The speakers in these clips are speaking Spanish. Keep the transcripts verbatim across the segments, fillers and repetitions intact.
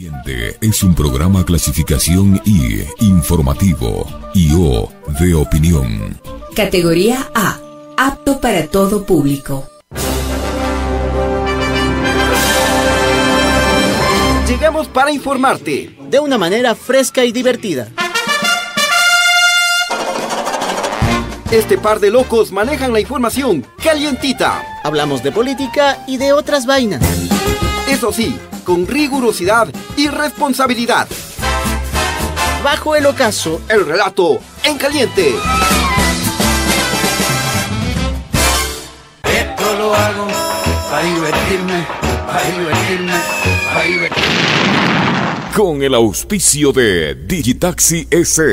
Siguiente es un programa clasificación I, informativo, y O, de opinión. Categoría A, apto para todo público. Llegamos para informarte de una manera fresca y divertida. Este par de locos manejan la información calientita. Hablamos de política y de otras vainas. Eso sí, con rigurosidad y responsabilidad. Bajo el ocaso, el relato en caliente. Esto lo hago para divertirme, para divertirme. Con el auspicio de Digitaxi S,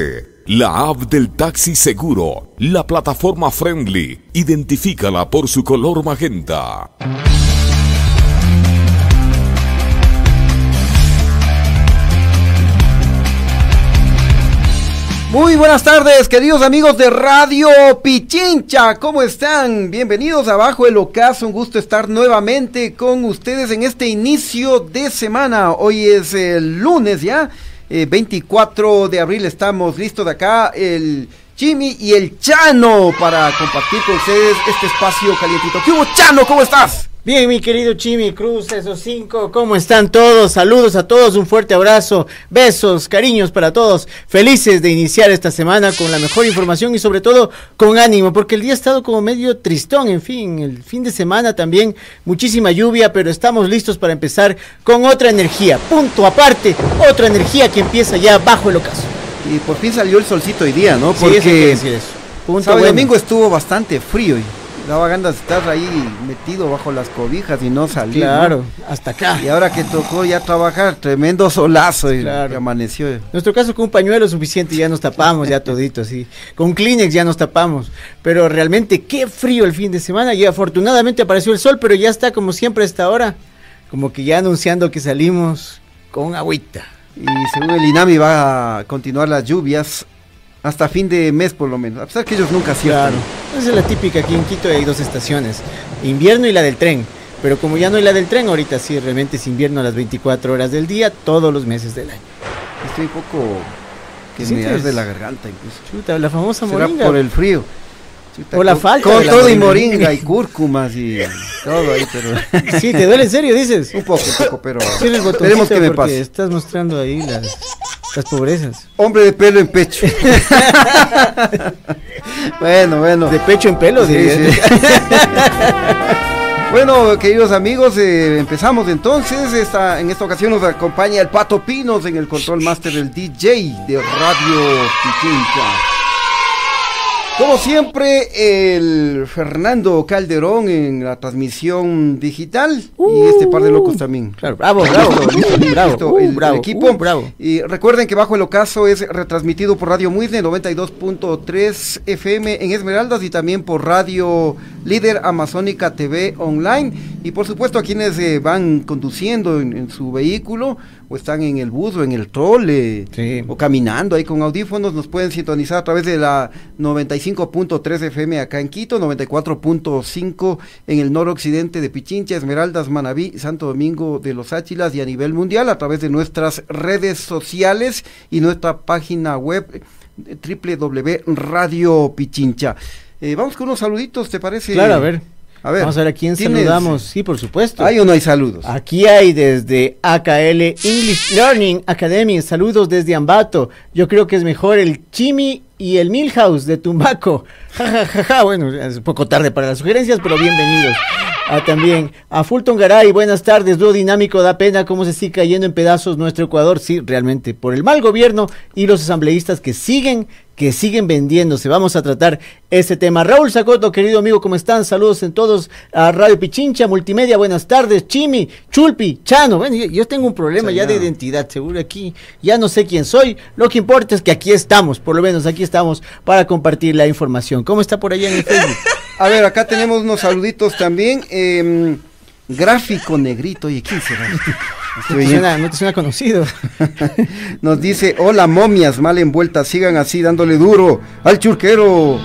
la app del taxi seguro, la plataforma Friendly, identifícala por su color magenta. Muy buenas tardes, queridos amigos de Radio Pichincha, ¿cómo están? Bienvenidos a Bajo el Ocaso, un gusto estar nuevamente con ustedes en este inicio de semana. Hoy es el lunes ya, eh, veinticuatro de abril, estamos listos de acá, el Jimmy y el Chano, para compartir con ustedes este espacio calientito. ¿Qué hubo, Chano? ¿Cómo estás? Bien, mi querido Chimi Cruz, esos cinco, ¿cómo están todos? Saludos a todos, un fuerte abrazo, besos, cariños para todos. Felices de iniciar esta semana con la mejor información y sobre todo con ánimo, porque el día ha estado como medio tristón, en fin, el fin de semana también, muchísima lluvia, pero estamos listos para empezar con otra energía, punto aparte, otra energía que empieza ya bajo el ocaso. Y por fin salió el solcito hoy día, ¿no? Porque sí, eso quiere decir eso. Punto sábado, bueno. Domingo estuvo bastante frío y daba ganas de estar ahí metido bajo las cobijas y no salir. Claro, ¿no? Hasta acá. Y ahora que tocó ya trabajar, tremendo solazo y claro, amaneció. En nuestro caso con un pañuelo suficiente ya nos tapamos ya todito, sí. Con Kleenex ya nos tapamos, pero realmente qué frío el fin de semana y afortunadamente apareció el sol, pero ya está como siempre a esta hora, como que ya anunciando que salimos con agüita. Y según el INAMHI va a continuar las lluvias hasta fin de mes por lo menos, a pesar que ellos nunca cierran. Claro, esa es la típica, aquí en Quito hay dos estaciones, invierno y la del tren, pero como ya no hay la del tren, ahorita sí realmente es invierno a las veinticuatro horas del día, todos los meses del año. Estoy un poco que me arde la garganta incluso. Chuta, la famosa moringa. Será por el frío. Chuta, o la con, falta con de la todo moringa. Y moringa y cúrcumas y todo ahí, pero... Sí, ¿te duele en serio, dices? Un poco, un poco, pero... Sí, esperemos que me pase. Estás mostrando ahí las... Las pobrezas. Hombre de pelo en pecho. Bueno, bueno. De pecho en pelo, sí, sí. Bueno, queridos amigos, eh, empezamos entonces. Esta, en esta ocasión nos acompaña el Pato Pinos en el control master del D J de Radio Ticinca. Como siempre, el Fernando Calderón en la transmisión digital uh, y este par de locos también. Claro, bravo, bravo, listo, bravo, listo, uh, el, bravo, el equipo. Uh, bravo. Y recuerden que Bajo el Ocaso es retransmitido por Radio Muisne noventa y dos punto tres F M en Esmeraldas y también por Radio Líder Amazónica T V Online. Y por supuesto a quienes eh, van conduciendo en, en su vehículo o están en el bus o en el trole, sí, o caminando ahí con audífonos, nos pueden sintonizar a través de la noventa y cinco punto tres F M acá en Quito, noventa y cuatro punto cinco en el noroccidente de Pichincha, Esmeraldas, Manabí, Santo Domingo de los Áchilas y a nivel mundial a través de nuestras redes sociales y nuestra página web doble u doble u doble u punto radio pichincha. Eh, vamos con unos saluditos, ¿te parece? Claro, a ver. A ver, vamos a ver a quién ¿tienes? Saludamos, sí, por supuesto. ¿Hay o no hay saludos? Aquí hay desde A K L English Learning Academy, saludos desde Ambato, yo creo que es mejor el Chimi y el Milhouse de Tumbaco, jajajaja, ja, ja, ja. Bueno, es un poco tarde para las sugerencias, pero bienvenidos. Ah, también a Fulton Garay, buenas tardes, dúo dinámico, da pena cómo se sigue cayendo en pedazos nuestro Ecuador, sí, realmente, por el mal gobierno y los asambleístas que siguen, que siguen vendiéndose, vamos a tratar ese tema. Raúl Zacoto, querido amigo, ¿cómo están? Saludos en todos a Radio Pichincha, Multimedia, buenas tardes, Chimi, Chulpi, Chano, bueno, yo, yo tengo un problema Chayá. ya de identidad, seguro aquí, ya no sé quién soy, lo que importa es que aquí estamos, por lo menos aquí estamos para compartir la información. ¿Cómo está por allá en el Facebook? A ver, acá tenemos unos saluditos también. Eh, Gráfico Negrito, oye, ¿quién será? No te suena, no te suena conocido. Nos dice, hola momias, mal envueltas, sigan así dándole duro al churquero.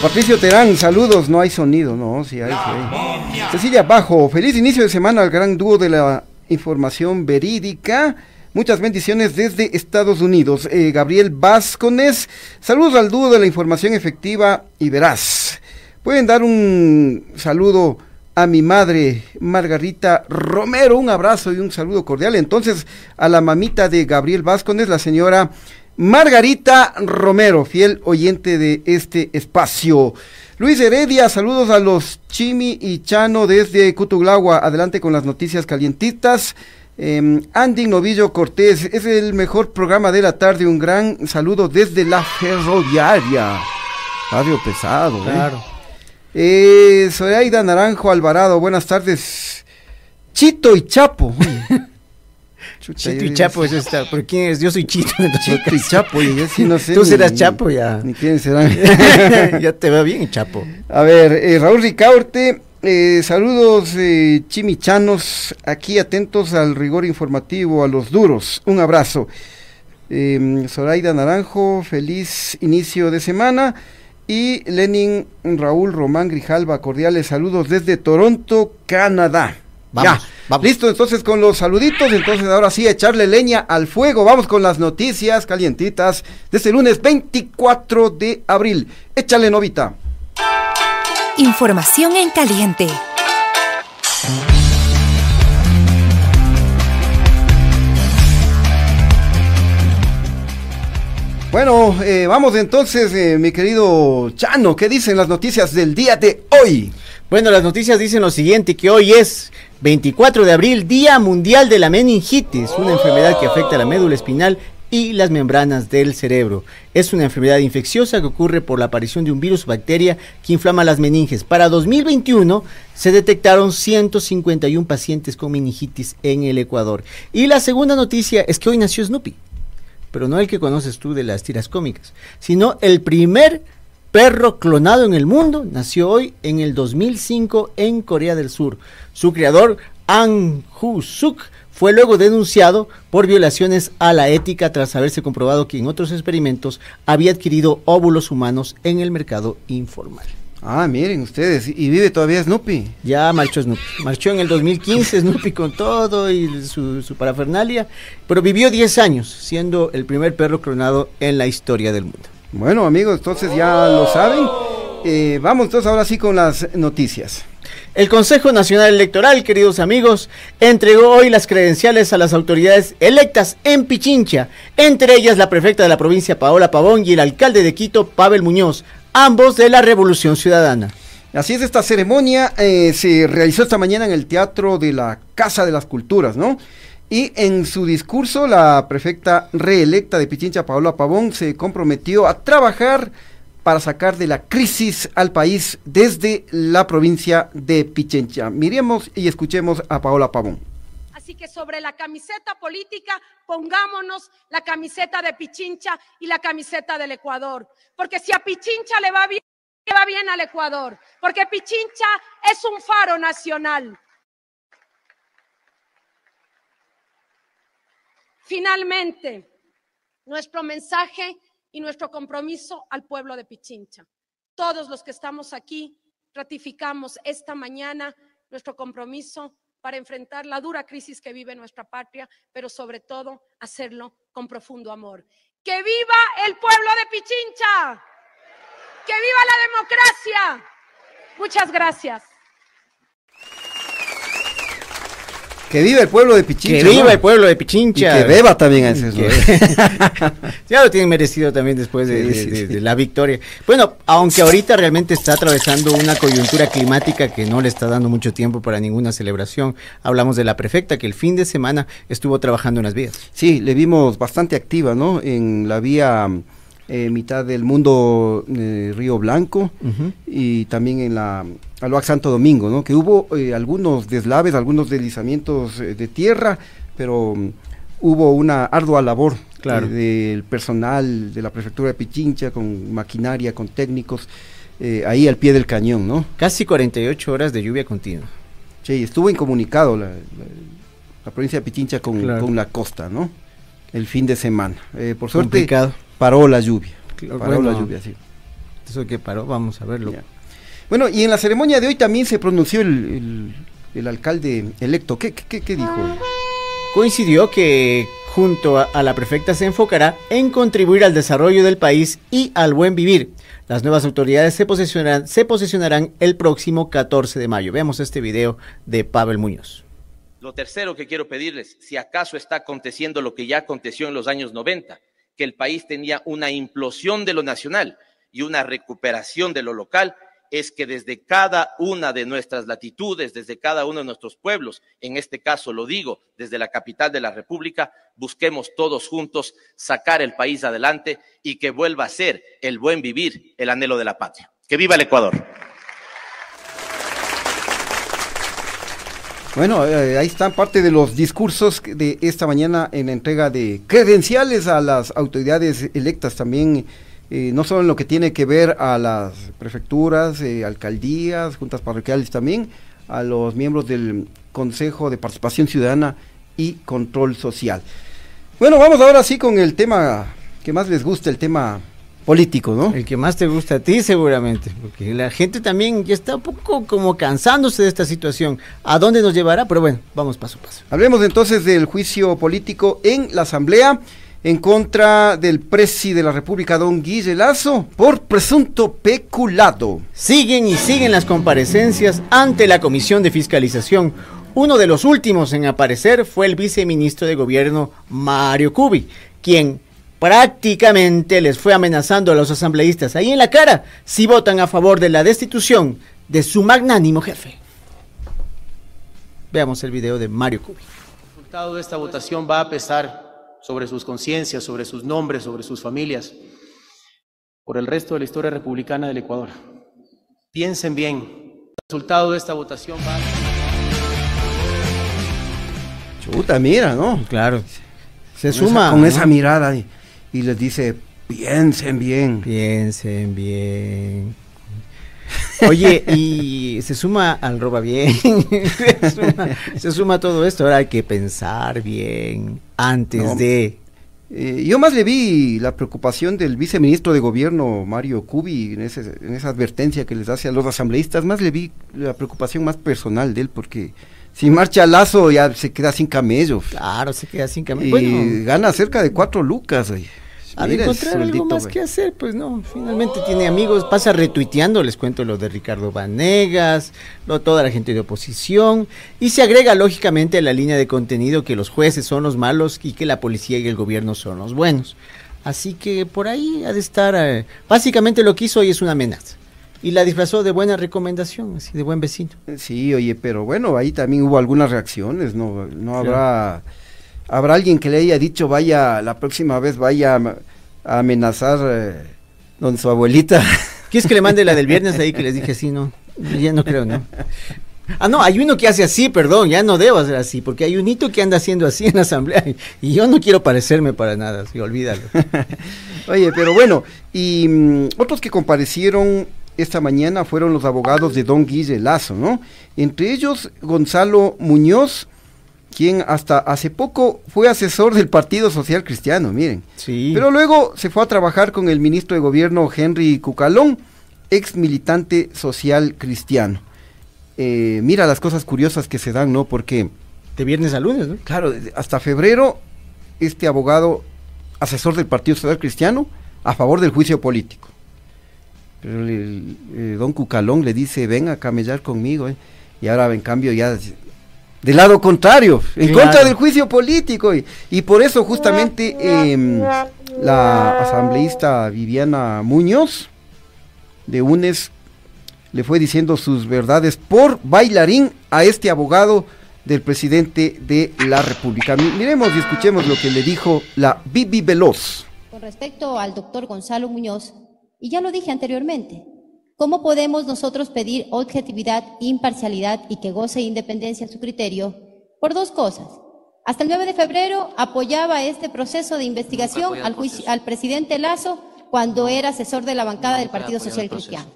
Patricio Terán, saludos, no hay sonido, no, sí hay, sí hay. Cecilia Bajo, feliz inicio de semana al gran dúo de la información verídica. Muchas bendiciones desde Estados Unidos. Eh, Gabriel Vasconez, saludos al dúo de la información efectiva y veraz. Pueden dar un saludo a mi madre, Margarita Romero, un abrazo y un saludo cordial. Entonces, a la mamita de Gabriel Vasconez, la señora Margarita Romero, fiel oyente de este espacio. Luis Heredia, saludos a los Chimi y Chano desde Cutuglagua. Adelante con las noticias calientitas. Eh, Andy Novillo Cortés, es el mejor programa de la tarde. Un gran saludo desde la ferroviaria. Radio pesado, ¿eh? Claro. Eh, Zoraida Naranjo Alvarado, buenas tardes. Chito y Chapo. Chuta, Chito y Chapo, eso está. ¿Por quién es? Yo soy Chito. Chito y Chapo, y yo sí no sé. Tú ni, serás Chapo ya. Ni quién será. Ya te va bien, Chapo. A ver, eh, Raúl Ricaurte, eh, saludos eh, chimichanos, aquí atentos al rigor informativo, a los duros. Un abrazo. Eh, Zoraida Naranjo, feliz inicio de semana. Y Lenin Raúl Román Grijalva, cordiales saludos desde Toronto, Canadá. Vamos, ya, vamos. Listo entonces con los saluditos, entonces ahora sí echarle leña al fuego, vamos con las noticias calientitas de este lunes veinticuatro de abril. Échale, Novita. Información en caliente. Bueno, eh, vamos entonces, eh, mi querido Chano, ¿qué dicen las noticias del día de hoy? Bueno, las noticias dicen lo siguiente, que hoy es veinticuatro de abril, Día Mundial de la Meningitis, una enfermedad que afecta a la médula espinal y las membranas del cerebro. Es una enfermedad infecciosa que ocurre por la aparición de un virus o bacteria que inflama las meninges. Para dos mil veintiuno se detectaron ciento cincuenta y uno pacientes con meningitis en el Ecuador. Y la segunda noticia es que hoy nació Snuppy, pero no el que conoces tú de las tiras cómicas, sino el primer perro clonado en el mundo, nació hoy en el dos mil cinco en Corea del Sur. Su creador, Ahn Ju-suk, fue luego denunciado por violaciones a la ética tras haberse comprobado que en otros experimentos había adquirido óvulos humanos en el mercado informal. Ah, miren ustedes, y vive todavía Snuppy. Ya marchó Snuppy, marchó en el dos mil quince Snuppy con todo y su, su parafernalia, pero vivió diez años, siendo el primer perro clonado en la historia del mundo. Bueno amigos, entonces ya lo saben, eh, vamos entonces ahora sí con las noticias. El Consejo Nacional Electoral, queridos amigos, entregó hoy las credenciales a las autoridades electas en Pichincha, entre ellas la prefecta de la provincia Paola Pavón y el alcalde de Quito, Pavel Muñoz, ambos de la Revolución Ciudadana. Así es, esta ceremonia eh, se realizó esta mañana en el Teatro de la Casa de las Culturas, ¿no? Y en su discurso, la prefecta reelecta de Pichincha, Paola Pavón, se comprometió a trabajar para sacar de la crisis al país desde la provincia de Pichincha. Miremos y escuchemos a Paola Pavón. Así que sobre la camiseta política, pongámonos la camiseta de Pichincha y la camiseta del Ecuador. Porque si a Pichincha le va bien, le va bien al Ecuador. Porque Pichincha es un faro nacional. Finalmente, nuestro mensaje y nuestro compromiso al pueblo de Pichincha. Todos los que estamos aquí ratificamos esta mañana nuestro compromiso para enfrentar la dura crisis que vive nuestra patria, pero sobre todo hacerlo con profundo amor. ¡Que viva el pueblo de Pichincha! ¡Que viva la democracia! Muchas gracias. Que viva el pueblo de Pichincha. Que viva, ¿no?, el pueblo de Pichincha. Y que beba también a ese. Ya lo tienen merecido también después de, de, de, de la victoria. Bueno, aunque ahorita realmente está atravesando una coyuntura climática que no le está dando mucho tiempo para ninguna celebración. Hablamos de la prefecta que el fin de semana estuvo trabajando en las vías. Sí, le vimos bastante activa, ¿no? En la vía eh, mitad del mundo eh, Río Blanco, uh-huh, y también en la Aloac Santo Domingo, ¿no? Que hubo eh, algunos deslaves, algunos deslizamientos eh, de tierra, pero um, hubo una ardua labor, claro, eh, del personal de la prefectura de Pichincha, con maquinaria, con técnicos, eh, ahí al pie del cañón, ¿no? Casi cuarenta y ocho horas de lluvia continua. Sí, estuvo incomunicado la, la, la provincia de Pichincha con, claro, con la costa, ¿no? El fin de semana. Eh, por suerte, complicado, paró la lluvia. Claro, paró, bueno, la lluvia, sí. Eso que paró, vamos a verlo. Ya. Bueno, y en la ceremonia de hoy también se pronunció el, el, el alcalde electo. ¿Qué, qué, qué dijo? coincidió que junto a la prefecta se enfocará en contribuir al desarrollo del país y al buen vivir. Las nuevas autoridades se posesionarán, se posesionarán el próximo catorce de mayo. Veamos este video de Pavel Muñoz. Lo tercero que quiero pedirles, si acaso está aconteciendo lo que ya aconteció en los años noventa, que el país tenía una implosión de lo nacional y una recuperación de lo local, es que desde cada una de nuestras latitudes, desde cada uno de nuestros pueblos, en este caso lo digo, desde la capital de la República, busquemos todos juntos sacar el país adelante y que vuelva a ser el buen vivir, el anhelo de la patria. ¡Que viva el Ecuador! Bueno, eh, ahí están parte de los discursos de esta mañana en la entrega de credenciales a las autoridades electas también, eh, no solo en lo que tiene que ver a las prefecturas, eh, alcaldías, juntas parroquiales también, a los miembros del Consejo de Participación Ciudadana y Control Social. Bueno, vamos ahora sí con el tema que más les gusta, el tema político, ¿no? El que más te gusta a ti seguramente, porque la gente también ya está un poco como cansándose de esta situación. ¿A dónde nos llevará? Pero bueno, vamos paso a paso. Hablemos entonces del juicio político en la Asamblea en contra del presi de la República, don Guillermo Lasso, por presunto peculado. Siguen y siguen las comparecencias ante la Comisión de Fiscalización. Uno de los últimos en aparecer fue el viceministro de Gobierno, Mario Cubi, quien prácticamente les fue amenazando a los asambleístas ahí en la cara si votan a favor de la destitución de su magnánimo jefe. Veamos el video de Mario Cubi. El resultado de esta votación va a pesar sobre sus conciencias, sobre sus nombres, sobre sus familias, por el resto de la historia republicana del Ecuador. Piensen bien, el resultado de esta votación va a... Chuta, mira, ¿no? Claro. Se suma. Esa, con ¿no? esa mirada y, y les dice, piensen bien. Piensen bien. Oye, y se suma al roba bien. se, suma, se suma todo esto. Ahora hay que pensar bien antes no. de... Eh, yo más le vi la preocupación del viceministro de Gobierno, Mario Cubi, en, ese, en esa advertencia que les hace a los asambleístas, más le vi la preocupación más personal de él, porque si marcha Lasso ya se queda sin camellos. Claro, se queda sin camellos. Y bueno, gana cerca de cuatro lucas. Oye. Al Mira encontrar soldito, algo más wey. que hacer, pues no, finalmente tiene amigos, pasa retuiteando, les cuento lo de Ricardo Vanegas, lo, toda la gente de oposición, y se agrega lógicamente a la línea de contenido que los jueces son los malos y que la policía y el gobierno son los buenos. Así que por ahí ha de estar, eh, básicamente lo que hizo hoy es una amenaza. Y la disfrazó de buena recomendación, así de buen vecino. Sí, oye, pero bueno, ahí también hubo algunas reacciones, no, no habrá, sí. habrá alguien que le haya dicho, vaya, la próxima vez vaya a amenazar eh, don su abuelita. ¿Quieres que le mande la del viernes ahí que les dije sí, no? Ya no creo, ¿no? Ah, no, hay uno que hace así, perdón, ya no debo hacer así, porque hay un hito que anda haciendo así en la asamblea, y yo no quiero parecerme para nada, así, olvídalo. Oye, pero bueno, y mmm, otros que comparecieron esta mañana fueron los abogados de don Guillermo Lasso, ¿no? Entre ellos Gonzalo Muñoz, quien hasta hace poco fue asesor del Partido Social Cristiano, miren. Sí. Pero luego se fue a trabajar con el ministro de Gobierno Henry Cucalón, ex militante social cristiano. Eh, mira las cosas curiosas que se dan, ¿no? Porque de viernes a lunes, ¿no? Claro, hasta febrero este abogado asesor del Partido Social Cristiano a favor del juicio político. Pero el, el, el don Cucalón le dice, ven a camellar conmigo, ¿eh? Y ahora en cambio ya del lado contrario, en claro. contra del juicio político, y, y por eso justamente eh, la asambleísta Viviana Muñoz de UNES le fue diciendo sus verdades por bailarín a este abogado del presidente de la República. Miremos y escuchemos lo que le dijo la Vivi Veloz. Con respecto al doctor Gonzalo Muñoz, y ya lo dije anteriormente, ¿cómo podemos nosotros pedir objetividad, imparcialidad y que goce independencia en su criterio? Por dos cosas. Hasta el nueve de febrero apoyaba este proceso de investigación al, juicio, al presidente Lasso cuando era asesor de la bancada del Partido Social Cristiano.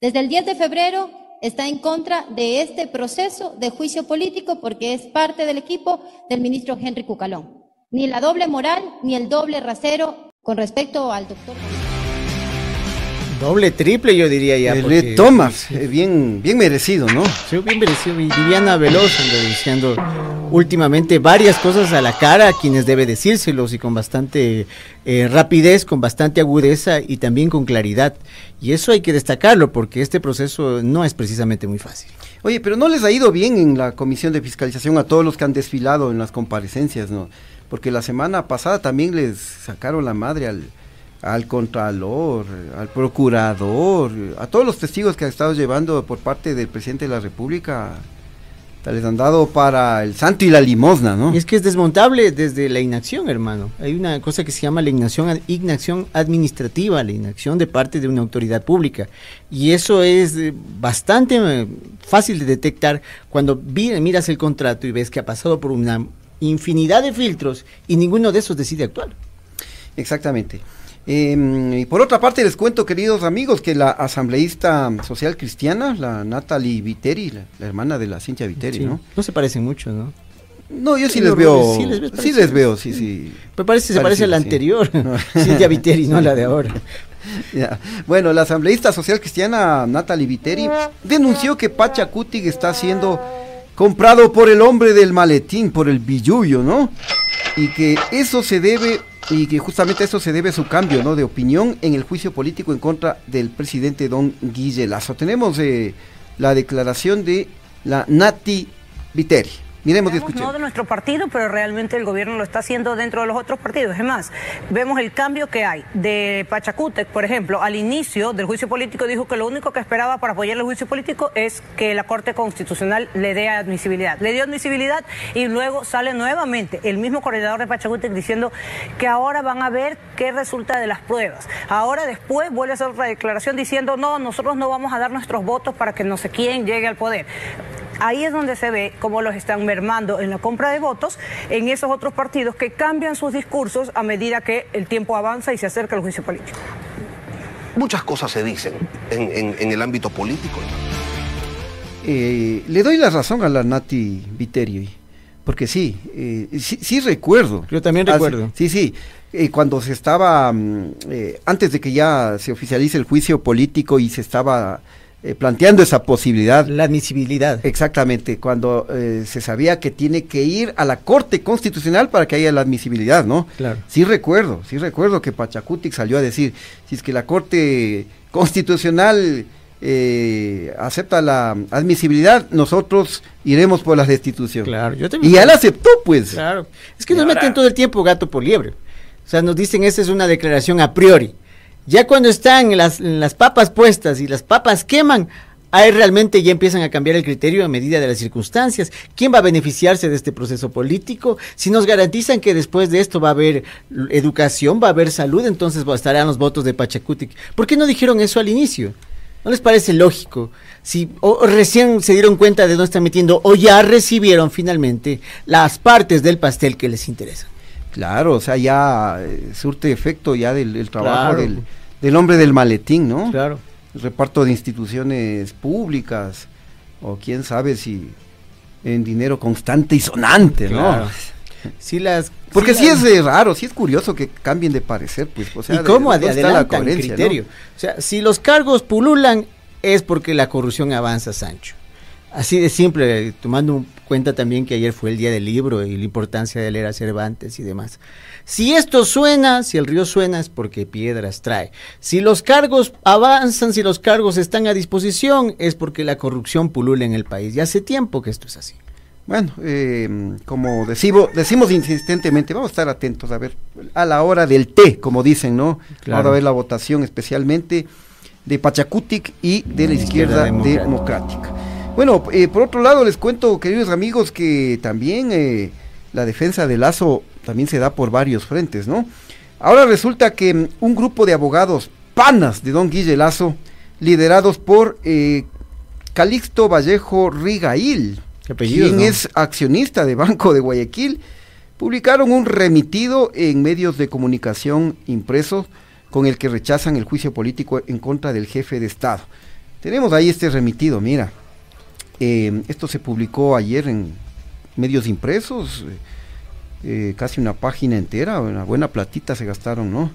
Desde el diez de febrero está en contra de este proceso de juicio político porque es parte del equipo del ministro Henry Cucalón. Ni la doble moral ni el doble rasero con respecto al doctor Gonzalo. Doble, triple, yo diría ya. Porque... Toma, bien, bien merecido, ¿no? Sí, bien merecido. Viviana Veloz anda diciendo últimamente varias cosas a la cara a quienes debe decírselos, y con bastante eh, rapidez, con bastante agudeza y también con claridad. Y eso hay que destacarlo, porque este proceso no es precisamente muy fácil. Oye, pero no les ha ido bien en la Comisión de Fiscalización a todos los que han desfilado en las comparecencias, ¿no? Porque la semana pasada también les sacaron la madre al... al contralor, al procurador, a todos los testigos que ha estado llevando por parte del presidente de la República, les han dado para el santo y la limosna, ¿no? Y es que es desmontable desde la inacción, hermano. Hay una cosa que se llama la inacción, inacción administrativa, la inacción de parte de una autoridad pública, y eso es bastante fácil de detectar cuando miras el contrato y ves que ha pasado por una infinidad de filtros y ninguno de esos decide actuar. Exactamente. Eh, y por otra parte les cuento, queridos amigos, que la asambleísta social cristiana, la Natalie Viteri, la, la hermana de la Cynthia Viteri, sí, ¿no? No se parecen mucho, ¿no? No, yo sí, sí les veo, sí les, ves, sí les veo, sí, sí. Pero parece, se parece a la sí. anterior, no. Cynthia Viteri, no la de ahora. Ya. Bueno, la asambleísta social cristiana Natalie Viteri denunció que Pachacutic está siendo comprado por el hombre del maletín, por el billuyo, ¿no? Y que eso se debe... Y que justamente eso se debe a su cambio, ¿no?, de opinión en el juicio político en contra del presidente don Guillermo Lasso. Tenemos eh, la declaración de la Nati Viteri. Miremos y escuchemos. No de nuestro partido, pero realmente el gobierno lo está haciendo dentro de los otros partidos. Es más, vemos el cambio que hay de Pachacútec, por ejemplo, al inicio del juicio político dijo que lo único que esperaba para apoyar el juicio político es que la Corte Constitucional le dé admisibilidad. Le dio admisibilidad y luego sale nuevamente el mismo coordinador de Pachacútec diciendo que ahora van a ver qué resulta de las pruebas. Ahora después vuelve a hacer otra declaración diciendo no, nosotros no vamos a dar nuestros votos para que no sé quién llegue al poder. Ahí es donde se ve cómo los están mermando en la compra de votos en esos otros partidos que cambian sus discursos a medida que el tiempo avanza y se acerca el juicio político. Muchas cosas se dicen en, en, en el ámbito político. Eh, le doy la razón a la Nati Viteri, porque sí, eh, sí, sí recuerdo. Yo también recuerdo. Ah, sí, sí. Eh, cuando se estaba, eh, antes de que ya se oficialice el juicio político y se estaba... Eh, planteando esa posibilidad. La admisibilidad. Exactamente, cuando eh, se sabía que tiene que ir a la Corte Constitucional para que haya la admisibilidad, ¿no? Claro. Sí recuerdo, sí recuerdo que Pachacutic salió a decir, si es que la Corte Constitucional eh, acepta la admisibilidad, nosotros iremos por la destitución. Claro, yo también. Y ya la aceptó, pues. Claro. Es que nos ahora... meten todo el tiempo gato por liebre. O sea, nos dicen, esa es una declaración a priori. Ya cuando están las, las papas puestas y las papas queman, ahí realmente ya empiezan a cambiar el criterio a medida de las circunstancias. ¿Quién va a beneficiarse de este proceso político? Si nos garantizan que después de esto va a haber educación, va a haber salud, entonces estarán los votos de Pachacutic. ¿Por qué no dijeron eso al inicio? ¿No les parece lógico? Si o, o recién se dieron cuenta de dónde están metiendo, o ya recibieron finalmente las partes del pastel que les interesan. Claro, o sea, ya surte efecto ya del, del trabajo claro. del, del hombre del maletín, ¿no? Claro. El reparto de instituciones públicas, o quién sabe si en dinero constante y sonante, claro. ¿no? Si las, Porque si sí las... es eh, raro, sí es curioso que cambien de parecer, pues. O sea, ¿y cómo de, adelantan el criterio? ¿No? O sea, si los cargos pululan es porque la corrupción avanza, Sancho. Así de simple, tomando cuenta también que ayer fue el día del libro y la importancia de leer a Cervantes y demás. Si esto suena, si el río suena, es porque piedras trae. Si los cargos avanzan, si los cargos están a disposición, es porque la corrupción pulula en el país. Ya hace tiempo que esto es así. Bueno, eh, como decimos, decimos insistentemente, vamos a estar atentos a ver, a la hora del té, como dicen, ¿no? Claro. Ahora va a ver la votación especialmente de Pachacutic y de la izquierda, izquierda democrática. democrática. Bueno, eh, por otro lado les cuento, queridos amigos, que también eh, la defensa de Lasso también se da por varios frentes, ¿no? Ahora resulta que un grupo de abogados panas de don Guille Lasso, liderados por eh, Calixto Vallejo Rigail, apellido, quien ¿no? es accionista de Banco de Guayaquil, publicaron un remitido en medios de comunicación impresos con el que rechazan el juicio político en contra del jefe de Estado. Tenemos ahí este remitido, mira. Eh, esto se publicó ayer en medios impresos, eh, casi una página entera, una buena platita se gastaron, ¿no?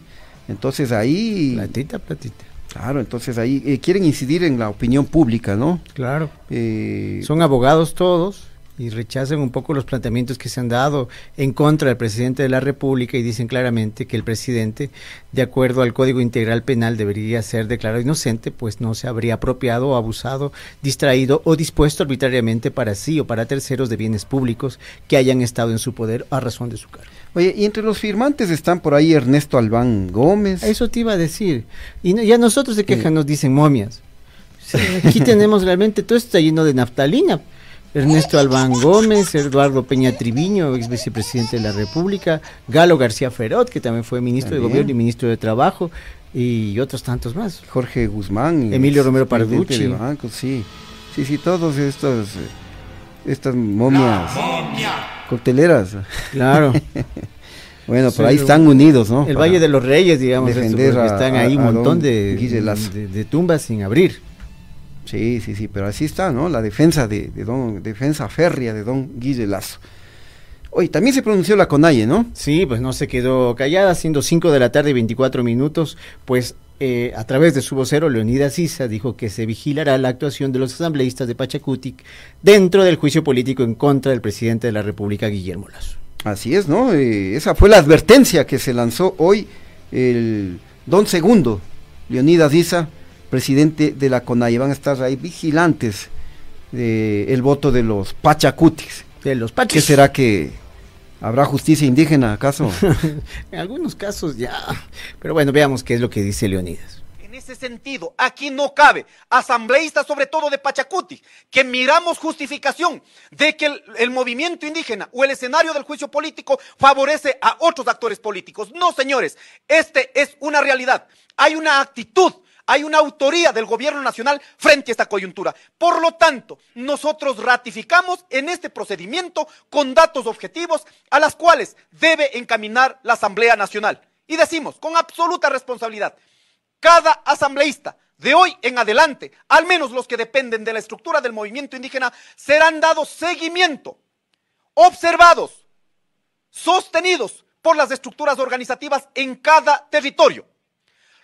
Entonces ahí... Platita, platita. Claro, entonces ahí eh, quieren incidir en la opinión pública, ¿no? Claro, eh, son abogados todos y rechazan un poco los planteamientos que se han dado en contra del presidente de la República y dicen claramente que el presidente, de acuerdo al Código Integral Penal, debería ser declarado inocente, pues no se habría apropiado, abusado, distraído o dispuesto arbitrariamente para sí o para terceros de bienes públicos que hayan estado en su poder a razón de su cargo. Oye, y entre los firmantes están por ahí Ernesto Albán Gómez. Eso te iba a decir. Y, no, y a nosotros de queja eh. nos dicen momias. Sí, aquí tenemos realmente, todo esto está lleno de naftalina. Ernesto Albán Gómez, Eduardo Peña Triviño, ex vicepresidente de la República, Galo García Ferot, que también fue ministro también. de Gobierno y ministro de Trabajo, y otros tantos más. Jorge Guzmán, Emilio Romero Parducci. Banco, sí, sí, sí, todos estos, estas momias momia. cocteleras. Claro. Bueno, sí, por ahí están unidos, ¿no? El Para Valle de los Reyes, digamos, defender esto, a, están ahí un montón de, de, de tumbas sin abrir. Sí, sí, sí, pero así está, ¿no? La defensa de, de don, defensa férrea de don Guillermo Lasso. Oye, también se pronunció la CONAIE, ¿no? Sí, pues no se quedó callada, siendo cinco de la tarde y veinticuatro minutos, pues eh, a través de su vocero, Leonidas Iza, dijo que se vigilará la actuación de los asambleístas de Pachacuti dentro del juicio político en contra del presidente de la República, Guillermo Lasso. Así es, ¿no? Eh, esa fue la advertencia que se lanzó hoy el don segundo, Leonidas Iza, presidente de la CONAIE. Van a estar ahí vigilantes de el voto de los pachacutis. De los pachis. ¿Qué será que habrá justicia indígena, acaso? En algunos casos ya, pero bueno, veamos qué es lo que dice Leonidas. En ese sentido, aquí no cabe, asambleístas sobre todo de Pachacuti, que miramos justificación de que el, el movimiento indígena o el escenario del juicio político favorece a otros actores políticos. No, señores, este es una realidad. Hay una actitud, hay una autoría del gobierno nacional frente a esta coyuntura. Por lo tanto, nosotros ratificamos en este procedimiento con datos objetivos a las cuales debe encaminar la Asamblea Nacional. Y decimos con absoluta responsabilidad, cada asambleísta de hoy en adelante, al menos los que dependen de la estructura del movimiento indígena, serán dados seguimiento, observados, sostenidos por las estructuras organizativas en cada territorio.